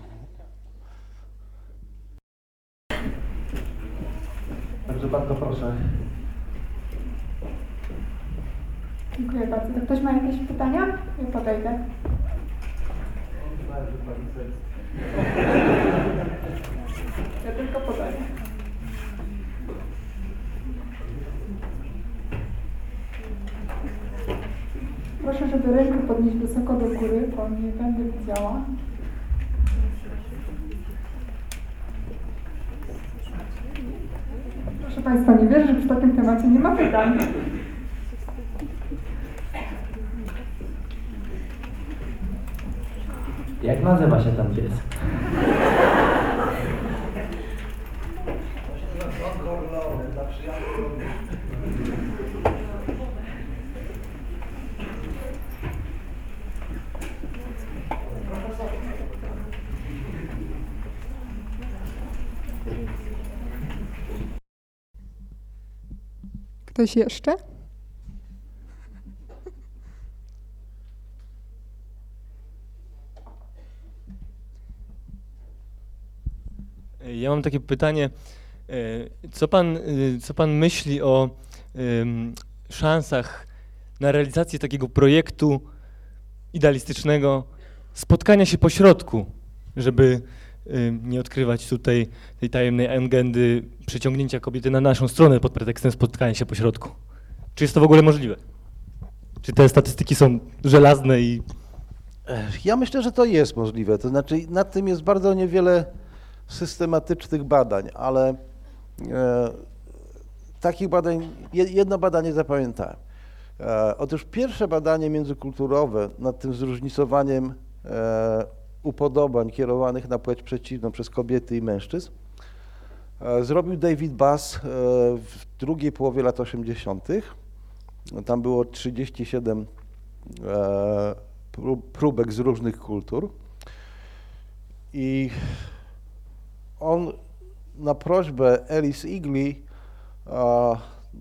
Także bardzo proszę. Dziękuję bardzo. Ktoś ma jakieś pytania? Ja podejdę. Ja tylko podaję. Proszę, żeby rękę podnieść wysoko do góry, bo nie będę widziała. Proszę Państwa, nie wierzę, że przy takim temacie nie ma pytań. Jak nazywa się ten pies? Ktoś jeszcze? Ja mam takie pytanie, co pan myśli o szansach na realizację takiego projektu idealistycznego spotkania się pośrodku, żeby nie odkrywać tutaj tej tajemnej agendy przyciągnięcia kobiety na naszą stronę pod pretekstem spotkania się pośrodku? Czy jest to w ogóle możliwe? Czy te statystyki są żelazne i... Ja myślę, że to jest możliwe, to znaczy nad tym jest bardzo niewiele systematycznych badań, ale takich badań, jedno badanie zapamiętałem. Otóż pierwsze badanie międzykulturowe nad tym zróżnicowaniem upodobań kierowanych na płeć przeciwną przez kobiety i mężczyzn zrobił David Buss w drugiej połowie lat 80. Tam było 37 próbek z różnych kultur i on na prośbę Alice Eagly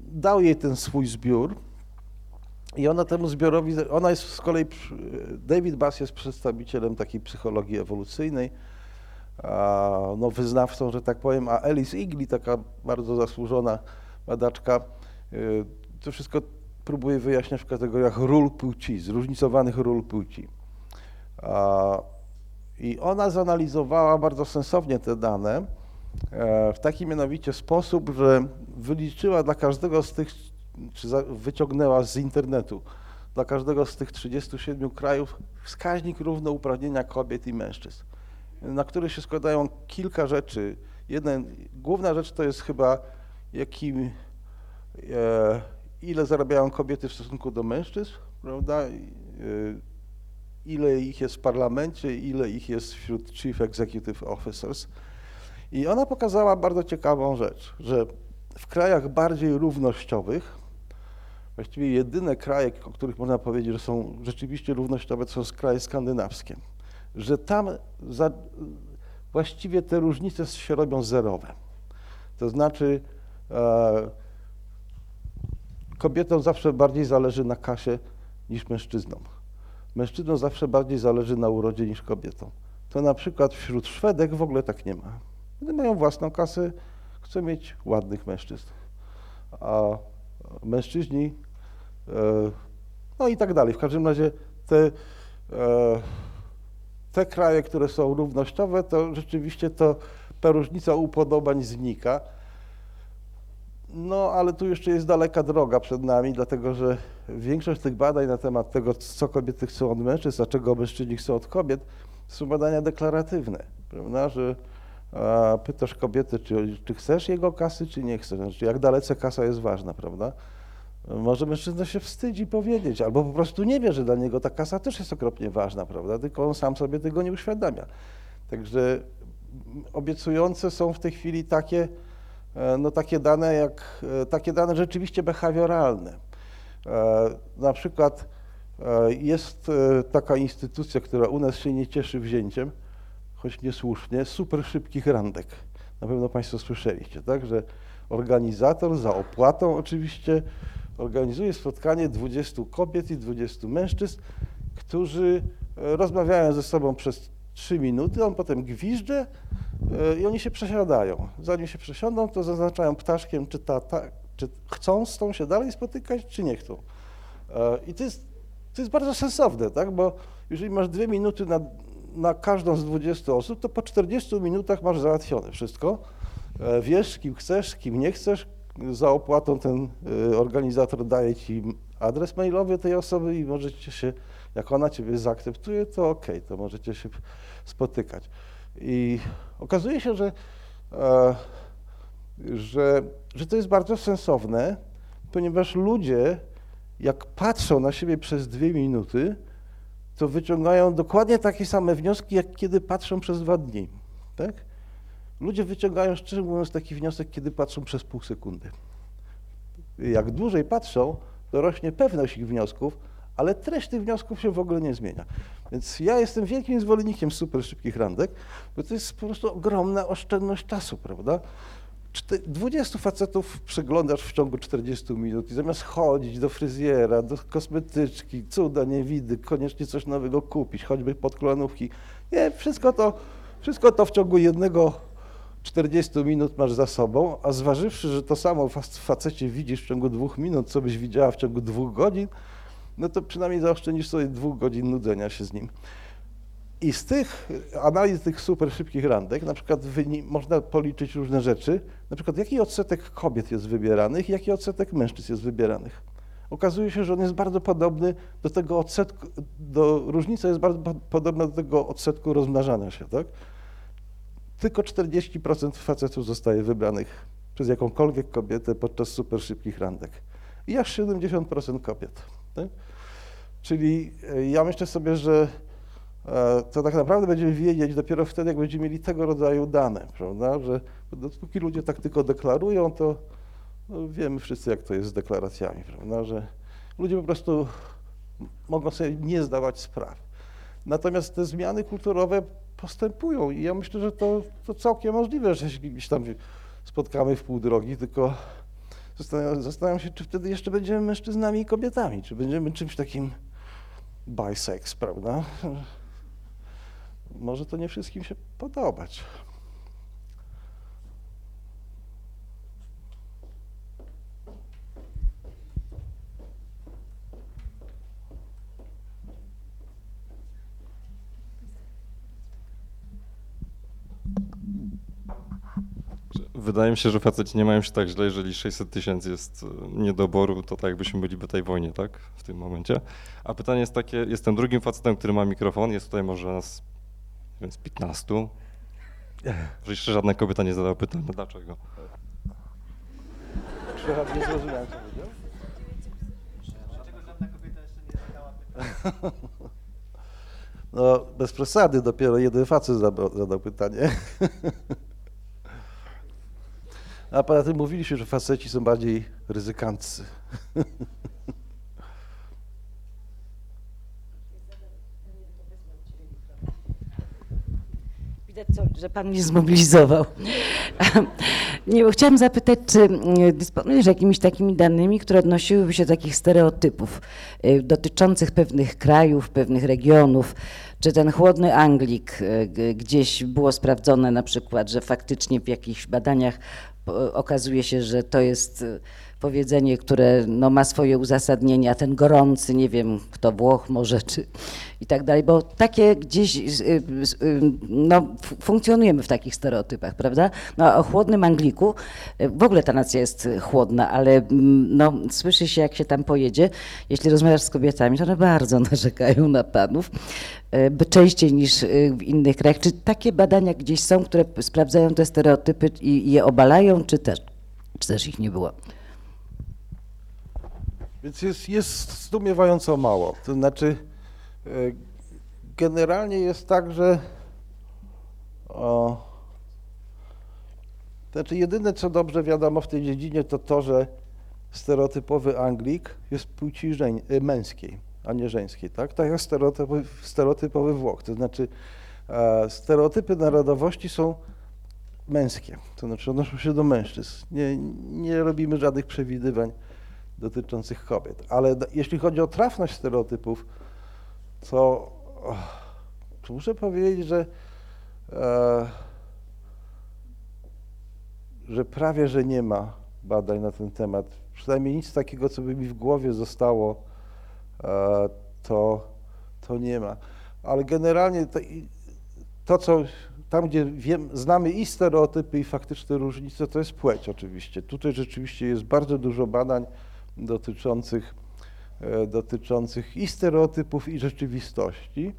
dał jej ten swój zbiór i ona temu zbiorowi, ona jest z kolei, David Buss jest przedstawicielem takiej psychologii ewolucyjnej, no wyznawcą, że tak powiem, a Alice Eagly, taka bardzo zasłużona badaczka, to wszystko próbuje wyjaśniać w kategoriach ról płci, zróżnicowanych ról płci. I ona zanalizowała bardzo sensownie te dane w taki mianowicie sposób, że wyliczyła dla każdego z tych, czy wyciągnęła z internetu, dla każdego z tych 37 krajów wskaźnik równouprawnienia kobiet i mężczyzn, na który się składają kilka rzeczy. Główna rzecz to jest chyba, ile zarabiają kobiety w stosunku do mężczyzn, prawda? Ile ich jest w parlamencie, ile ich jest wśród chief executive officers. I ona pokazała bardzo ciekawą rzecz, że w krajach bardziej równościowych, właściwie jedyne kraje, o których można powiedzieć, że są rzeczywiście równościowe, to są kraje skandynawskie, że tam właściwie te różnice się robią zerowe. To znaczy kobietom zawsze bardziej zależy na kasie niż mężczyznom. Mężczyznom zawsze bardziej zależy na urodzie niż kobietom. To na przykład wśród Szwedek w ogóle tak nie ma. Gdy mają własną kasę, chcą mieć ładnych mężczyzn. A mężczyźni, no i tak dalej. W każdym razie te kraje, które są równościowe, to rzeczywiście ta różnica upodobań znika. No ale tu jeszcze jest daleka droga przed nami, dlatego że większość tych badań na temat tego, co kobiety chcą od mężczyzn, a czego mężczyźni chcą od kobiet, są badania deklaratywne, prawda, że pytasz kobiety, czy chcesz jego kasy, czy nie chcesz, znaczy, jak dalece kasa jest ważna, prawda? Może mężczyzna się wstydzi powiedzieć, albo po prostu nie wie, że dla niego ta kasa też jest okropnie ważna, prawda? Tylko on sam sobie tego nie uświadamia. Także obiecujące są w tej chwili takie, no, takie dane rzeczywiście behawioralne. Na przykład jest taka instytucja, która u nas się nie cieszy wzięciem, choć niesłusznie, super szybkich randek. Na pewno Państwo słyszeliście, tak, że organizator za opłatą oczywiście organizuje spotkanie 20 kobiet i 20 mężczyzn, którzy rozmawiają ze sobą przez 3 minuty, on potem gwizdże i oni się przesiadają. Zanim się przesiądą, to zaznaczają ptaszkiem, czy chcą z tą się dalej spotykać, czy nie chcą. I to jest bardzo sensowne, tak, bo jeżeli masz 2 minuty na każdą z 20 osób, to po 40 minutach masz załatwione wszystko. Wiesz, kim chcesz, kim nie chcesz, za opłatą ten organizator daje ci adres mailowy tej osoby i możecie się, jak ona ciebie zaakceptuje, to okej, to możecie się spotykać. I okazuje się, że to jest bardzo sensowne, ponieważ ludzie, jak patrzą na siebie przez 2 minuty, to wyciągają dokładnie takie same wnioski, jak kiedy patrzą przez 2 dni. Tak? Ludzie wyciągają, szczerze mówiąc, taki wniosek, kiedy patrzą przez pół sekundy. Jak dłużej patrzą, to rośnie pewność ich wniosków, ale treść tych wniosków się w ogóle nie zmienia. Więc ja jestem wielkim zwolennikiem super szybkich randek, bo to jest po prostu ogromna oszczędność czasu, prawda? 20 facetów przeglądasz w ciągu 40 minut i zamiast chodzić do fryzjera, do kosmetyczki, cuda, niewidy, koniecznie coś nowego kupić, choćby podkolanówki, nie, wszystko to w ciągu jednego 40 minut masz za sobą, a zważywszy, że to samo w facecie widzisz w ciągu 2 minut, co byś widziała w ciągu 2 godzin, no to przynajmniej zaoszczędzisz sobie 2 godzin nudzenia się z nim. I z tych analiz, tych super szybkich randek, na przykład można policzyć różne rzeczy, na przykład jaki odsetek kobiet jest wybieranych i jaki odsetek mężczyzn jest wybieranych. Okazuje się, że on jest bardzo podobny do tego odsetku, różnica jest bardzo podobna do tego odsetku rozmnażania się, tak? Tylko 40% facetów zostaje wybranych przez jakąkolwiek kobietę podczas super szybkich randek i aż 70% kobiet. Tak? Czyli ja myślę sobie, że to tak naprawdę będziemy wiedzieć dopiero wtedy, jak będziemy mieli tego rodzaju dane, prawda? Że dopóki ludzie tak tylko deklarują, to no, wiemy wszyscy, jak to jest z deklaracjami, prawda? Że ludzie po prostu mogą sobie nie zdawać spraw. Natomiast te zmiany kulturowe postępują i ja myślę, że to całkiem możliwe, że się gdzieś tam spotkamy w pół drogi, tylko zastanawiam się, czy wtedy jeszcze będziemy mężczyznami i kobietami, czy będziemy czymś takim bisex, prawda? Może to nie wszystkim się podobać. Wydaje mi się, że faceci nie mają się tak źle, jeżeli 600 000 jest niedoboru, to tak jakbyśmy byli po tej wojnie, tak, w tym momencie. A pytanie jest takie, jestem drugim facetem, który ma mikrofon, jest tutaj może nas, nie wiem, z 15. Że jeszcze żadna kobieta nie zadała pytania, dlaczego? Przepraszam, nie zrozumiałem, co powiedział. Dlaczego żadna kobieta jeszcze nie zadała pytania? No, bez przesady, dopiero jeden facet zadał pytanie. A poza tym mówiliśmy, że faceci są bardziej ryzykancy. Widać, że pan mnie zmobilizował. Chciałam zapytać, czy dysponujesz jakimiś takimi danymi, które odnosiłyby się do takich stereotypów dotyczących pewnych krajów, pewnych regionów? Czy ten chłodny Anglik, gdzieś było sprawdzone na przykład, że faktycznie w jakichś badaniach okazuje się, że to jest powiedzenie, które no, ma swoje uzasadnienia, ten gorący, nie wiem, kto Włoch może, czy i tak dalej, bo takie gdzieś, no, funkcjonujemy w takich stereotypach, prawda? No, o chłodnym Angliku, w ogóle ta nacja jest chłodna, ale no, słyszy się, jak się tam pojedzie, jeśli rozmawiasz z kobietami, to one bardzo narzekają na panów, częściej niż w innych krajach. Czy takie badania gdzieś są, które sprawdzają te stereotypy i je obalają, czy też ich nie było? Więc jest zdumiewająco mało. To znaczy, generalnie jest tak, że jedyne, co dobrze wiadomo w tej dziedzinie, to to, że stereotypowy Anglik jest płci męskiej, a nie żeńskiej. Tak jak stereotypowy Włoch. To znaczy, stereotypy narodowości są męskie, to znaczy odnoszą się do mężczyzn. Nie robimy żadnych przewidywań dotyczących kobiet. Ale jeśli chodzi o trafność stereotypów, to muszę powiedzieć, że prawie że nie ma badań na ten temat. Przynajmniej nic takiego, co by mi w głowie zostało, to nie ma. Ale generalnie tam, gdzie znamy i stereotypy, i faktyczne różnice, to jest płeć oczywiście. Tutaj rzeczywiście jest bardzo dużo badań dotyczących i stereotypów, i rzeczywistości.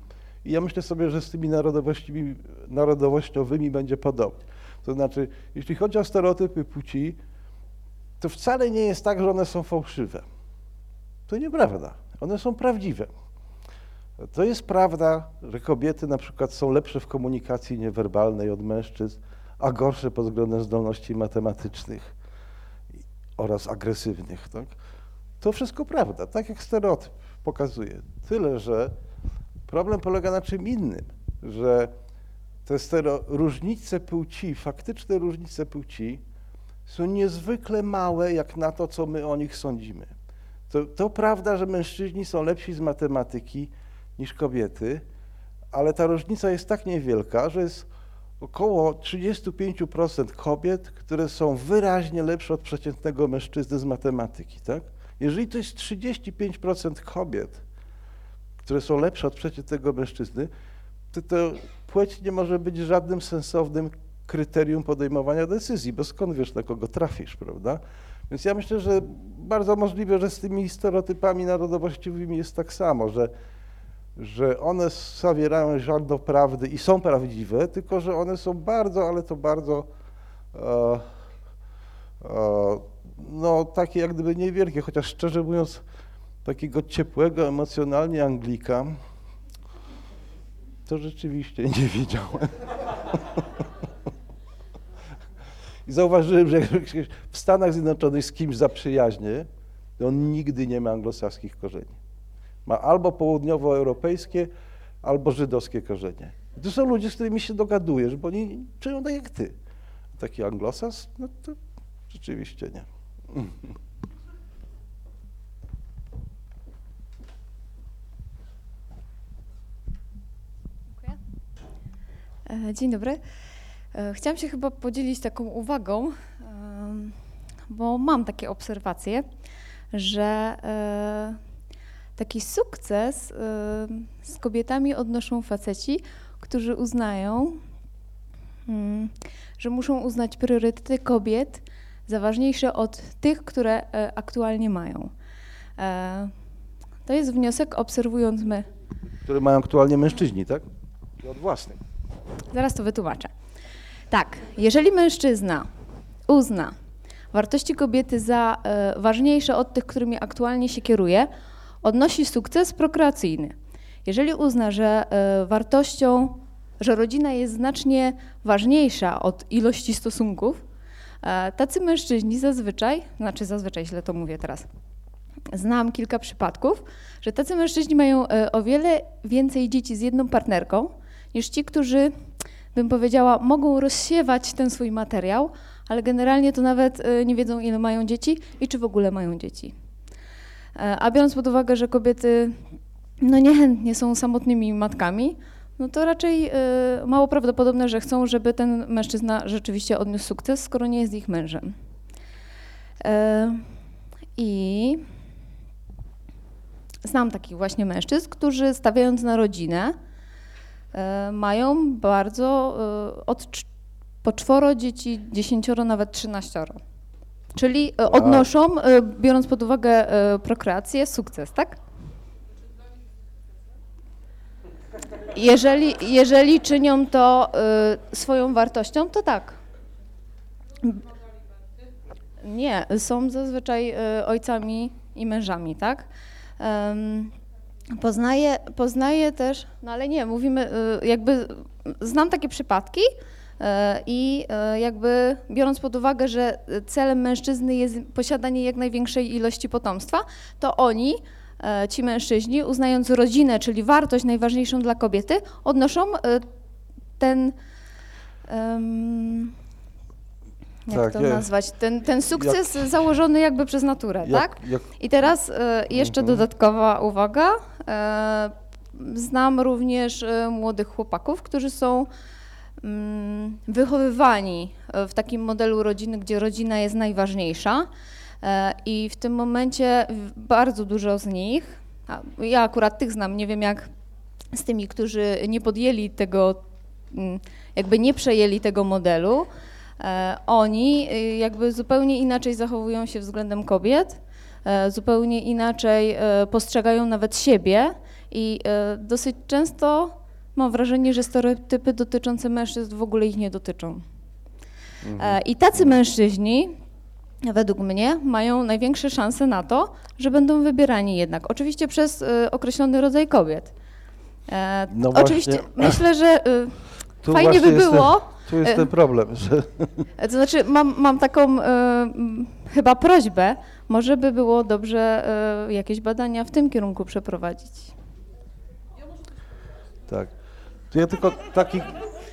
I ja myślę sobie, że z tymi narodowościowymi będzie podobnie. To znaczy, jeśli chodzi o stereotypy płci, to wcale nie jest tak, że one są fałszywe. To nieprawda. One są prawdziwe. To jest prawda, że kobiety na przykład są lepsze w komunikacji niewerbalnej od mężczyzn, a gorsze pod względem zdolności matematycznych oraz agresywnych. Tak? To wszystko prawda, tak jak stereotyp pokazuje. Tyle, że problem polega na czym innym, że te różnice płci, faktyczne różnice płci są niezwykle małe jak na to, co my o nich sądzimy. To prawda, że mężczyźni są lepsi z matematyki niż kobiety, ale ta różnica jest tak niewielka, że jest około 35% kobiet, które są wyraźnie lepsze od przeciętnego mężczyzny z matematyki. Tak? Jeżeli to jest 35% kobiet, które są lepsze od przeciętnego mężczyzny, to płeć nie może być żadnym sensownym kryterium podejmowania decyzji, bo skąd wiesz, na kogo trafisz, prawda? Więc ja myślę, że bardzo możliwe, że z tymi stereotypami narodowościowymi jest tak samo, że one zawierają ziarno prawdy i są prawdziwe, tylko że one są bardzo, ale to bardzo takie jak gdyby niewielkie, chociaż szczerze mówiąc takiego ciepłego emocjonalnie Anglika to rzeczywiście nie widziałem. I zauważyłem, że w Stanach Zjednoczonych z kimś zaprzyjaźnię, to on nigdy nie ma anglosaskich korzeni. Ma albo południowoeuropejskie, albo żydowskie korzenie. I to są ludzie, z którymi się dogadujesz, bo oni czują tak jak ty. Taki anglosas, no to rzeczywiście nie. Dzień dobry. Chciałam się chyba podzielić taką uwagą, bo mam takie obserwacje, że taki sukces z kobietami odnoszą faceci, którzy uznają, że muszą uznać priorytety kobiet za ważniejsze od tych, które aktualnie mają. To jest wniosek, obserwując my. Które mają aktualnie mężczyźni, tak? I od własnych. Zaraz to wytłumaczę. Tak, jeżeli mężczyzna uzna wartości kobiety za ważniejsze od tych, którymi aktualnie się kieruje, odnosi sukces prokreacyjny. Jeżeli uzna, że że rodzina jest znacznie ważniejsza od ilości stosunków, tacy mężczyźni zazwyczaj źle to mówię teraz, znam kilka przypadków, że tacy mężczyźni mają o wiele więcej dzieci z jedną partnerką niż ci, którzy bym powiedziała, mogą rozsiewać ten swój materiał, ale generalnie to nawet nie wiedzą, ile mają dzieci i czy w ogóle mają dzieci. A biorąc pod uwagę, że kobiety no niechętnie są samotnymi matkami, no to raczej mało prawdopodobne, że chcą, żeby ten mężczyzna rzeczywiście odniósł sukces, skoro nie jest ich mężem. I znam takich właśnie mężczyzn, którzy stawiając na rodzinę, mają bardzo po 4 dzieci, 10, nawet 13. Czyli odnoszą, biorąc pod uwagę prokreację, sukces, tak? Jeżeli czynią to swoją wartością, to tak. Nie, są zazwyczaj ojcami i mężami, tak? Poznaję też, no ale nie, mówimy jakby, znam takie przypadki i jakby biorąc pod uwagę, że celem mężczyzny jest posiadanie jak największej ilości potomstwa, to oni, ci mężczyźni, uznając rodzinę, czyli wartość najważniejszą dla kobiety, odnoszą ten, nazwać, ten sukces założony jakby przez naturę, tak? I teraz jeszcze dodatkowa uwaga, znam również młodych chłopaków, którzy są wychowywani w takim modelu rodziny, gdzie rodzina jest najważniejsza. I w tym momencie bardzo dużo z nich, ja akurat tych znam, nie wiem jak z tymi, którzy nie podjęli tego, jakby nie przejęli tego modelu, oni jakby zupełnie inaczej zachowują się względem kobiet, zupełnie inaczej postrzegają nawet siebie i dosyć często mam wrażenie, że stereotypy dotyczące mężczyzn w ogóle ich nie dotyczą. I tacy mężczyźni, według mnie, mają największe szanse na to, że będą wybierani jednak, oczywiście przez określony rodzaj kobiet. No oczywiście właśnie, myślę, że fajnie by było. Tu jest ten problem, że... To znaczy mam taką chyba prośbę, może by było dobrze jakieś badania w tym kierunku przeprowadzić. Tak. To ja tylko taki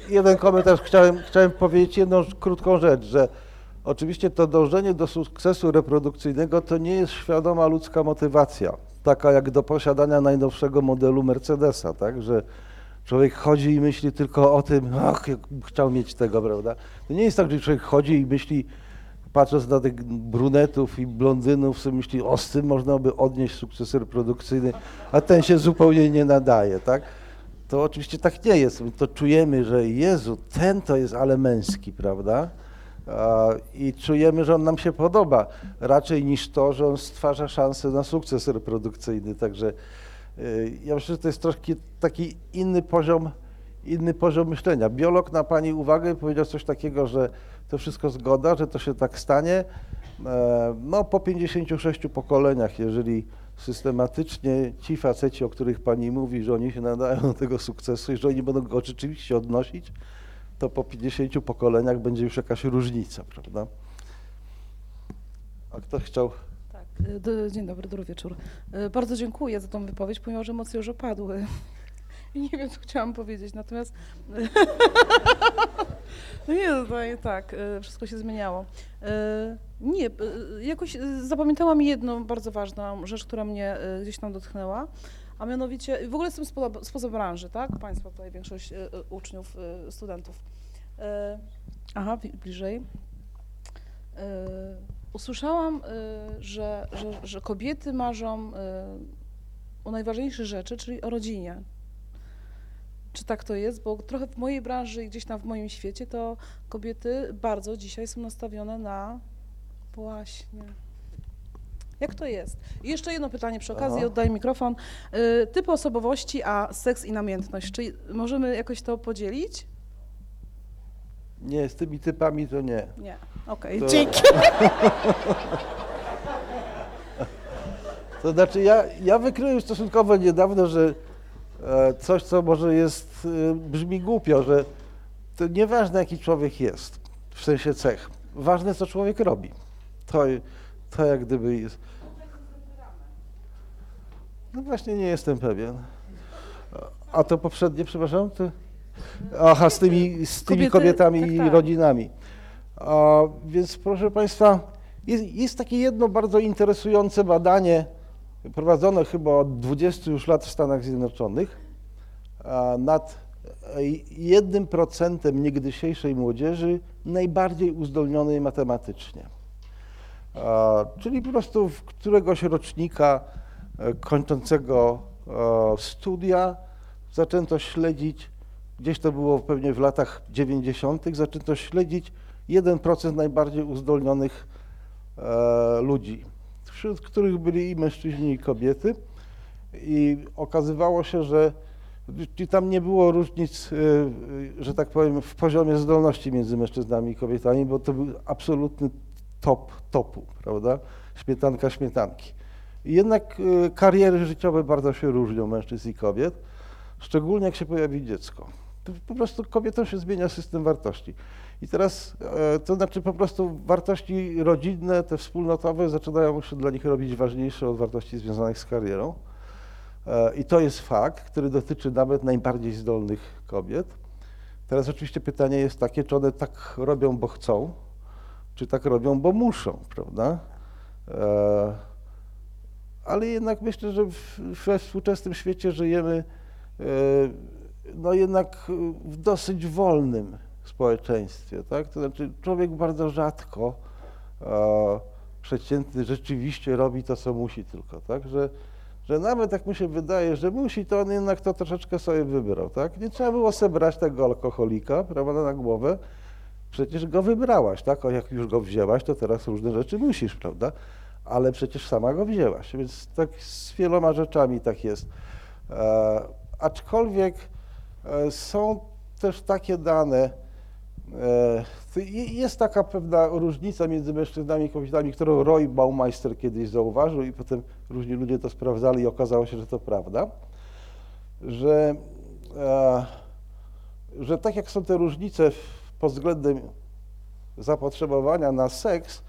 jeden komentarz chciałem powiedzieć, jedną krótką rzecz, że oczywiście to dążenie do sukcesu reprodukcyjnego to nie jest świadoma ludzka motywacja, taka jak do posiadania najnowszego modelu Mercedesa, tak, że człowiek chodzi i myśli tylko o tym, ach, chciał mieć tego, prawda. To nie jest tak, że człowiek chodzi i myśli, patrząc na tych brunetów i blondynów, sobie myśli, o, z tym można by odnieść sukces reprodukcyjny, a ten się zupełnie nie nadaje, tak. To oczywiście tak nie jest, to czujemy, że Jezu, ten to jest ale męski, prawda. I czujemy, że on nam się podoba, raczej niż to, że on stwarza szansę na sukces reprodukcyjny. Także ja myślę, że to jest troszkę taki inny poziom myślenia. Biolog na pani uwagę powiedział coś takiego, że to wszystko zgoda, że to się tak stanie. No po 56 pokoleniach, jeżeli systematycznie ci faceci, o których pani mówi, że oni się nadają do tego sukcesu i że oni będą go rzeczywiście odnosić, to po 50 pokoleniach będzie już jakaś różnica, prawda? A kto chciał? Tak. Dzień dobry, dobry wieczór. Bardzo dziękuję za tą wypowiedź, pomimo że emocje już opadły. I nie wiem, co chciałam powiedzieć, natomiast... No nie, tak, wszystko się zmieniało. Nie, jakoś zapamiętałam jedną bardzo ważną rzecz, która mnie gdzieś tam dotknęła. A mianowicie, w ogóle jestem spoza branży, tak? Państwa tutaj, większość uczniów, studentów. Aha, bliżej. Usłyszałam, że kobiety marzą o najważniejszych rzeczy, czyli o rodzinie. Czy tak to jest? Bo trochę w mojej branży i gdzieś tam w moim świecie to kobiety bardzo dzisiaj są nastawione na właśnie... Jak to jest? I jeszcze jedno pytanie przy okazji, oddaję mikrofon. Typy osobowości, a seks i namiętność. Czy możemy jakoś to podzielić? Nie, z tymi typami to nie. Nie, okej. Dzięki. To znaczy ja wykryłem stosunkowo niedawno, że coś, co może jest, brzmi głupio, że to nieważne jaki człowiek jest, w sensie cech. Ważne co człowiek robi. To jak gdyby jest. No właśnie nie jestem pewien. A to poprzednie, przepraszam, to Aha, z tymi kobietami i rodzinami. Więc proszę Państwa, jest takie jedno bardzo interesujące badanie prowadzone chyba od 20 już lat w Stanach Zjednoczonych nad 1% niegdysiejszej młodzieży najbardziej uzdolnionej matematycznie. Czyli po prostu w któregoś rocznika kończącego studia zaczęto śledzić, gdzieś to było pewnie w latach 90., zaczęto śledzić 1% najbardziej uzdolnionych ludzi, wśród których byli i mężczyźni, i kobiety. I okazywało się, że tam nie było różnic, że tak powiem, w poziomie zdolności między mężczyznami i kobietami, bo to był absolutny top topu, prawda? Śmietanka śmietanki. I jednak kariery życiowe bardzo się różnią mężczyzn i kobiet, szczególnie jak się pojawi dziecko. To po prostu kobietom się zmienia system wartości. I teraz, to znaczy po prostu wartości rodzinne, te wspólnotowe zaczynają się dla nich robić ważniejsze od wartości związanych z karierą. I to jest fakt, który dotyczy nawet najbardziej zdolnych kobiet. Teraz oczywiście pytanie jest takie, czy one tak robią, bo chcą, czy tak robią, bo muszą, prawda? Ale jednak myślę, że we współczesnym świecie żyjemy no jednak w dosyć wolnym społeczeństwie, tak? To znaczy człowiek bardzo rzadko przeciętny rzeczywiście robi to, co musi tylko, tak? Że nawet jak mu się wydaje, że musi, to on jednak to troszeczkę sobie wybrał, tak? Nie trzeba było sobie brać tego alkoholika, prawda, na głowę. Przecież go wybrałaś, tak? O, jak już go wzięłaś, to teraz różne rzeczy musisz, prawda? Ale przecież sama go wzięłaś, więc tak z wieloma rzeczami tak jest. Aczkolwiek są też takie dane, jest taka pewna różnica między mężczyznami i kobietami, którą Roy Baumeister kiedyś zauważył i potem różni ludzie to sprawdzali i okazało się, że to prawda, że tak jak są te różnice pod względem zapotrzebowania na seks,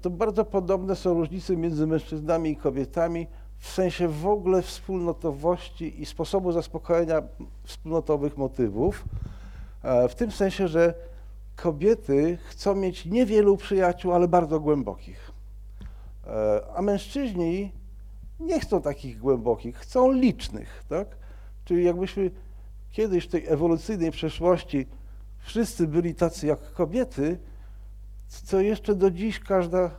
to bardzo podobne są różnice między mężczyznami i kobietami w sensie w ogóle wspólnotowości i sposobu zaspokojenia wspólnotowych motywów, w tym sensie, że kobiety chcą mieć niewielu przyjaciół, ale bardzo głębokich, a mężczyźni nie chcą takich głębokich, chcą licznych, tak? Czyli jakbyśmy kiedyś w tej ewolucyjnej przeszłości wszyscy byli tacy jak kobiety, co jeszcze do dziś każda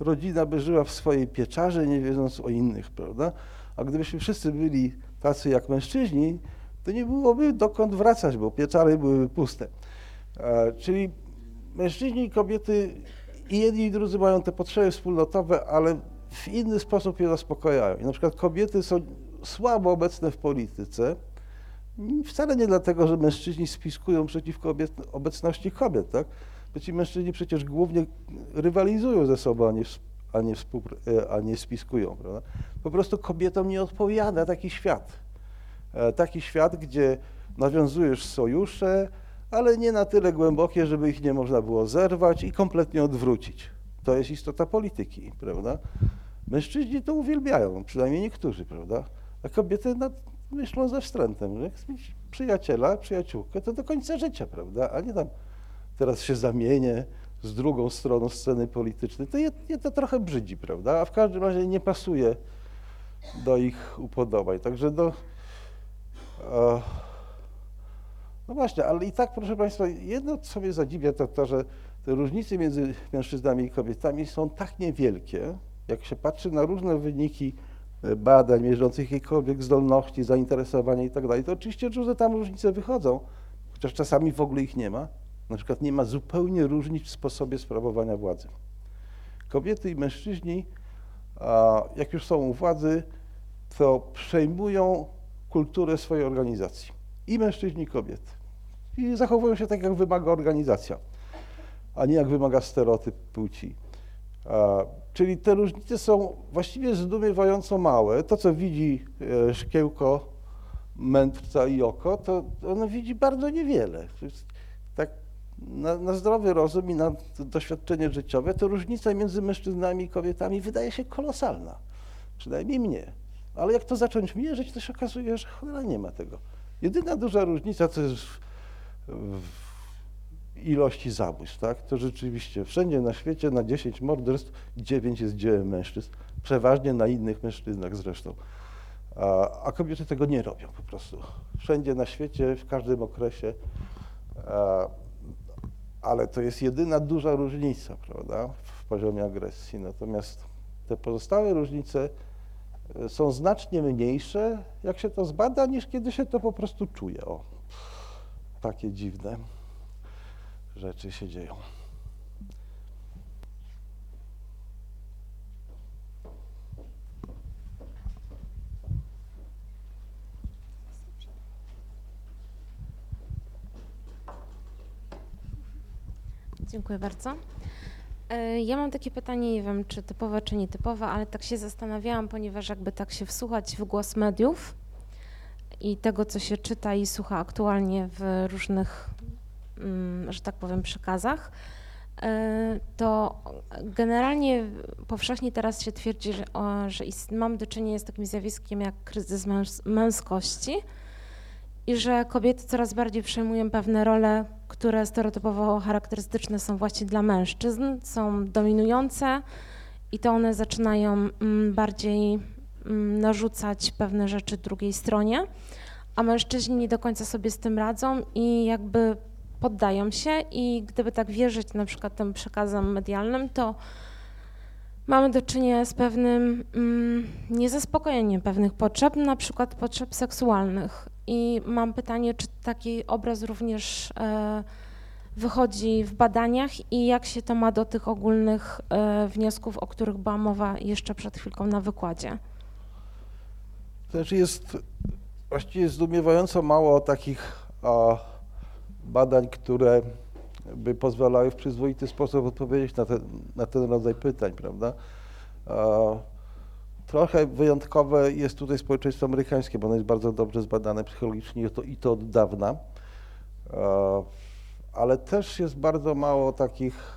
rodzina by żyła w swojej pieczarze, nie wiedząc o innych, prawda? A gdybyśmy wszyscy byli tacy jak mężczyźni, to nie byłoby dokąd wracać, bo pieczary byłyby puste. Czyli mężczyźni i kobiety i jedni i drudzy mają te potrzeby wspólnotowe, ale w inny sposób je zaspokajają. I na przykład kobiety są słabo obecne w polityce, wcale nie dlatego, że mężczyźni spiskują przeciwko obecności kobiet, tak? Bo ci mężczyźni przecież głównie rywalizują ze sobą, a nie spiskują, prawda? Po prostu kobietom nie odpowiada taki świat. Taki świat, gdzie nawiązujesz sojusze, ale nie na tyle głębokie, żeby ich nie można było zerwać i kompletnie odwrócić. To jest istota polityki, prawda? Mężczyźni to uwielbiają, przynajmniej niektórzy, prawda? A kobiety myślą ze wstrętem, że jak mieć przyjaciela, przyjaciółkę, to do końca życia, prawda? A nie tam teraz się zamienię z drugą stroną sceny politycznej. To je to trochę brzydzi, prawda? A w każdym razie nie pasuje do ich upodobań. Także no właśnie, ale i tak, proszę Państwa, jedno co mnie zadziwia, to to, że te różnice między mężczyznami i kobietami są tak niewielkie, jak się patrzy na różne wyniki badań mierzących jakiekolwiek zdolności, zainteresowania i tak dalej, to oczywiście różne tam różnice wychodzą, chociaż czasami w ogóle ich nie ma. Na przykład nie ma zupełnie różnic w sposobie sprawowania władzy. Kobiety i mężczyźni, jak już są u władzy, to przejmują kulturę swojej organizacji. I mężczyźni, i kobiety. I zachowują się tak, jak wymaga organizacja, a nie jak wymaga stereotyp płci. Czyli te różnice są właściwie zdumiewająco małe. To, co widzi szkiełko, mędrca i oko, to ono widzi bardzo niewiele. Tak na zdrowy rozum i na doświadczenie życiowe, to różnica między mężczyznami i kobietami wydaje się kolosalna, przynajmniej mnie. Ale jak to zacząć mierzyć, to się okazuje, że cholera nie ma tego. Jedyna duża różnica to jest w ilości zabójstw, tak? To rzeczywiście wszędzie na świecie na 10 morderstw 9 jest dziełem mężczyzn, przeważnie na innych mężczyznach zresztą. A kobiety tego nie robią po prostu. Wszędzie na świecie, w każdym okresie. Ale to jest jedyna duża różnica, prawda, w poziomie agresji. Natomiast te pozostałe różnice są znacznie mniejsze, jak się to zbada, niż kiedy się to po prostu czuje. O, takie dziwne rzeczy się dzieją. Dziękuję bardzo. Ja mam takie pytanie, nie wiem czy typowe czy nietypowe, ale tak się zastanawiałam, ponieważ jakby tak się wsłuchać w głos mediów i tego, co się czyta i słucha aktualnie w różnych, że tak powiem, przekazach, to generalnie powszechnie teraz się twierdzi, że mam do czynienia z takim zjawiskiem jak kryzys męskości i że kobiety coraz bardziej przejmują pewne role, które stereotypowo charakterystyczne są właśnie dla mężczyzn, są dominujące i to one zaczynają bardziej narzucać pewne rzeczy drugiej stronie, a mężczyźni nie do końca sobie z tym radzą i jakby poddają się i gdyby tak wierzyć na przykład tym przekazom medialnym, to mamy do czynienia z pewnym niezaspokojeniem pewnych potrzeb, na przykład potrzeb seksualnych. I mam pytanie, czy taki obraz również wychodzi w badaniach i jak się to ma do tych ogólnych wniosków, o których była mowa jeszcze przed chwilką na wykładzie? Znaczy jest właściwie zdumiewająco mało takich badań, które by pozwalały w przyzwoity sposób odpowiedzieć na ten rodzaj pytań, prawda? Trochę wyjątkowe jest tutaj społeczeństwo amerykańskie, bo ono jest bardzo dobrze zbadane psychologicznie i to od dawna, ale też jest bardzo mało takich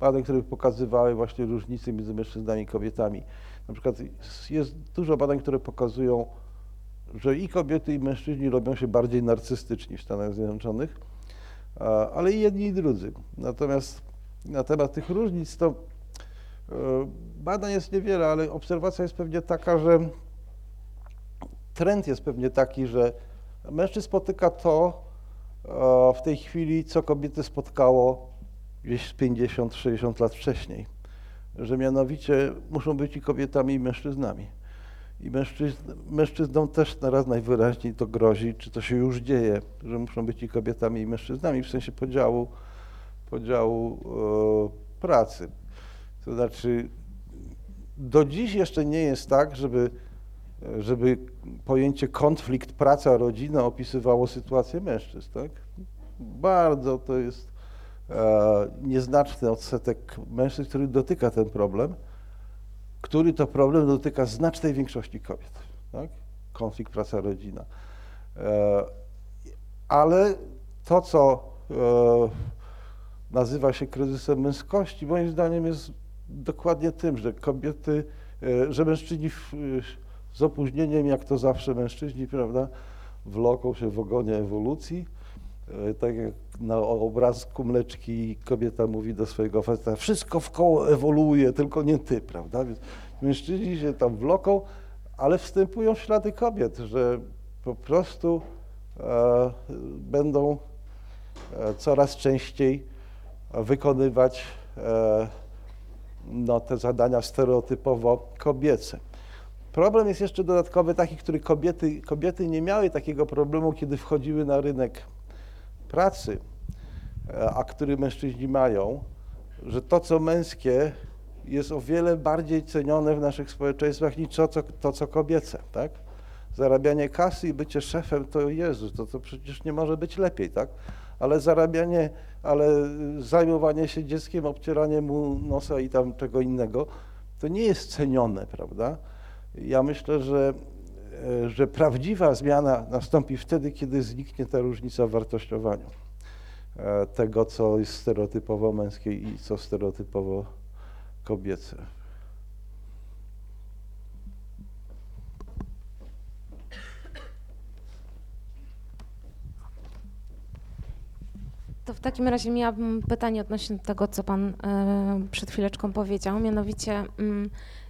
badań, które by pokazywały właśnie różnice między mężczyznami i kobietami. Na przykład jest dużo badań, które pokazują, że i kobiety, i mężczyźni robią się bardziej narcystyczni w Stanach Zjednoczonych, ale i jedni, i drudzy. Natomiast na temat tych różnic to badań jest niewiele, ale obserwacja jest pewnie taka, że trend jest pewnie taki, że mężczyzn spotyka to w tej chwili, co kobiety spotkało gdzieś 50-60 lat wcześniej, że mianowicie muszą być i kobietami, i mężczyznami. I mężczyznom też teraz najwyraźniej to grozi, czy to się już dzieje, że muszą być i kobietami, i mężczyznami w sensie podziału pracy. To znaczy, do dziś jeszcze nie jest tak, żeby pojęcie konflikt praca-rodzina opisywało sytuację mężczyzn, tak? Bardzo to jest nieznaczny odsetek mężczyzn, który dotyka ten problem, który to problem dotyka znacznej większości kobiet, tak? Konflikt praca-rodzina. Ale to, co nazywa się kryzysem męskości, moim zdaniem jest dokładnie tym, że kobiety, że mężczyźni z opóźnieniem, jak to zawsze mężczyźni, prawda, wloką się w ogonie ewolucji. Tak jak na obrazku Mleczki kobieta mówi do swojego faceta, wszystko w koło ewoluuje, tylko nie ty, prawda? Więc mężczyźni się tam wloką, ale wstępują w ślady kobiet, że po prostu będą coraz częściej wykonywać te zadania stereotypowo kobiece. Problem jest jeszcze dodatkowy taki, który kobiety nie miały takiego problemu, kiedy wchodziły na rynek pracy, a który mężczyźni mają, że to, co męskie, jest o wiele bardziej cenione w naszych społeczeństwach niż to, co kobiece, tak? Zarabianie kasy i bycie szefem, to Jezus, to przecież nie może być lepiej, tak? Ale zajmowanie się dzieckiem, obcieranie mu nosa i tam czego innego, to nie jest cenione, prawda? Ja myślę, że prawdziwa zmiana nastąpi wtedy, kiedy zniknie ta różnica w wartościowaniu tego, co jest stereotypowo męskie i co stereotypowo kobiece. To w takim razie miałabym pytanie odnośnie do tego, co pan przed chwileczką powiedział, mianowicie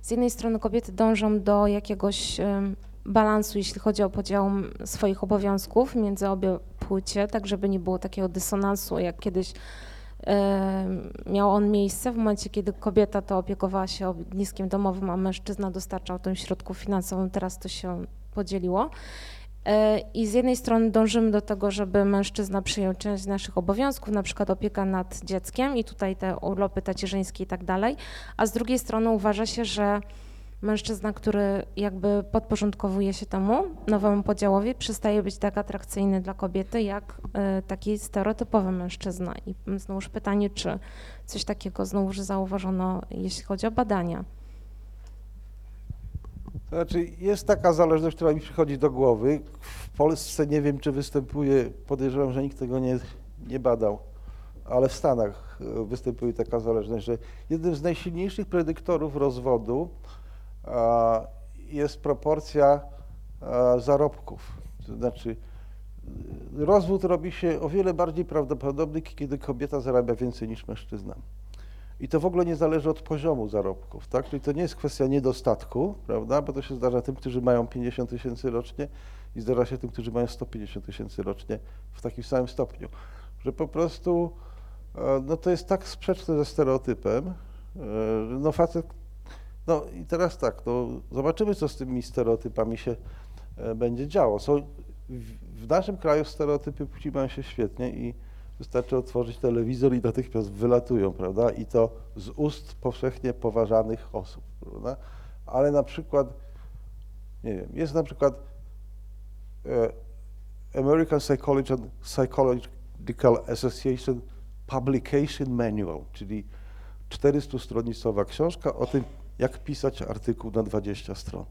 z jednej strony kobiety dążą do jakiegoś balansu, jeśli chodzi o podział swoich obowiązków między obie płcie, tak żeby nie było takiego dysonansu, jak kiedyś miał on miejsce w momencie, kiedy kobieta to opiekowała się ogniskiem domowym, a mężczyzna dostarczał tym środków finansowych, teraz to się podzieliło. I z jednej strony dążymy do tego, żeby mężczyzna przyjął część naszych obowiązków, na przykład opieka nad dzieckiem i tutaj te urlopy tacierzyńskie i tak dalej, a z drugiej strony uważa się, że mężczyzna, który jakby podporządkowuje się temu nowemu podziałowi, przestaje być tak atrakcyjny dla kobiety jak taki stereotypowy mężczyzna. I znowuż pytanie, czy coś takiego znowuż zauważono, jeśli chodzi o badania. To znaczy, jest taka zależność, która mi przychodzi do głowy. W Polsce nie wiem, czy występuje, podejrzewam, że nikt tego nie badał, ale w Stanach występuje taka zależność, że jednym z najsilniejszych predyktorów rozwodu jest proporcja zarobków. To znaczy, rozwód robi się o wiele bardziej prawdopodobny, kiedy kobieta zarabia więcej niż mężczyzna. I to w ogóle nie zależy od poziomu zarobków, tak? Czyli to nie jest kwestia niedostatku, prawda? Bo to się zdarza tym, którzy mają 50 tysięcy rocznie i zdarza się tym, którzy mają 150 tysięcy rocznie w takim samym stopniu. Że po prostu, no to jest tak sprzeczne ze stereotypem, no facet, no i teraz tak, no zobaczymy, co z tymi stereotypami się będzie działo. W naszym kraju stereotypy płci mają się świetnie i wystarczy otworzyć telewizor i natychmiast wylatują, prawda? I to z ust powszechnie poważanych osób, prawda? Ale na przykład, nie wiem, jest na przykład American Psychological Association Publication Manual, czyli 400-stronicowa książka o tym, jak pisać artykuł na 20 stron.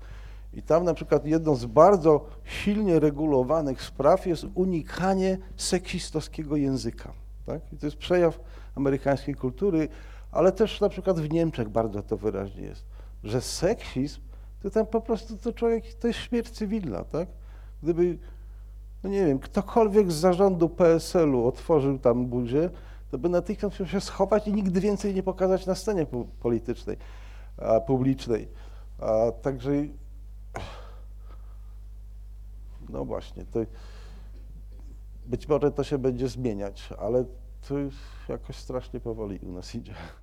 I tam na przykład jedną z bardzo silnie regulowanych spraw jest unikanie seksistowskiego języka, tak? I to jest przejaw amerykańskiej kultury, ale też na przykład w Niemczech bardzo to wyraźnie jest, że seksizm to tam po prostu to człowiek, to jest śmierć cywilna, tak? Gdyby, no nie wiem, ktokolwiek z zarządu PSL-u otworzył tam buzię, to by natychmiast musiał się schować i nigdy więcej nie pokazać na scenie politycznej, publicznej. Także no właśnie, to być może to się będzie zmieniać, ale to już jakoś strasznie powoli u nas idzie.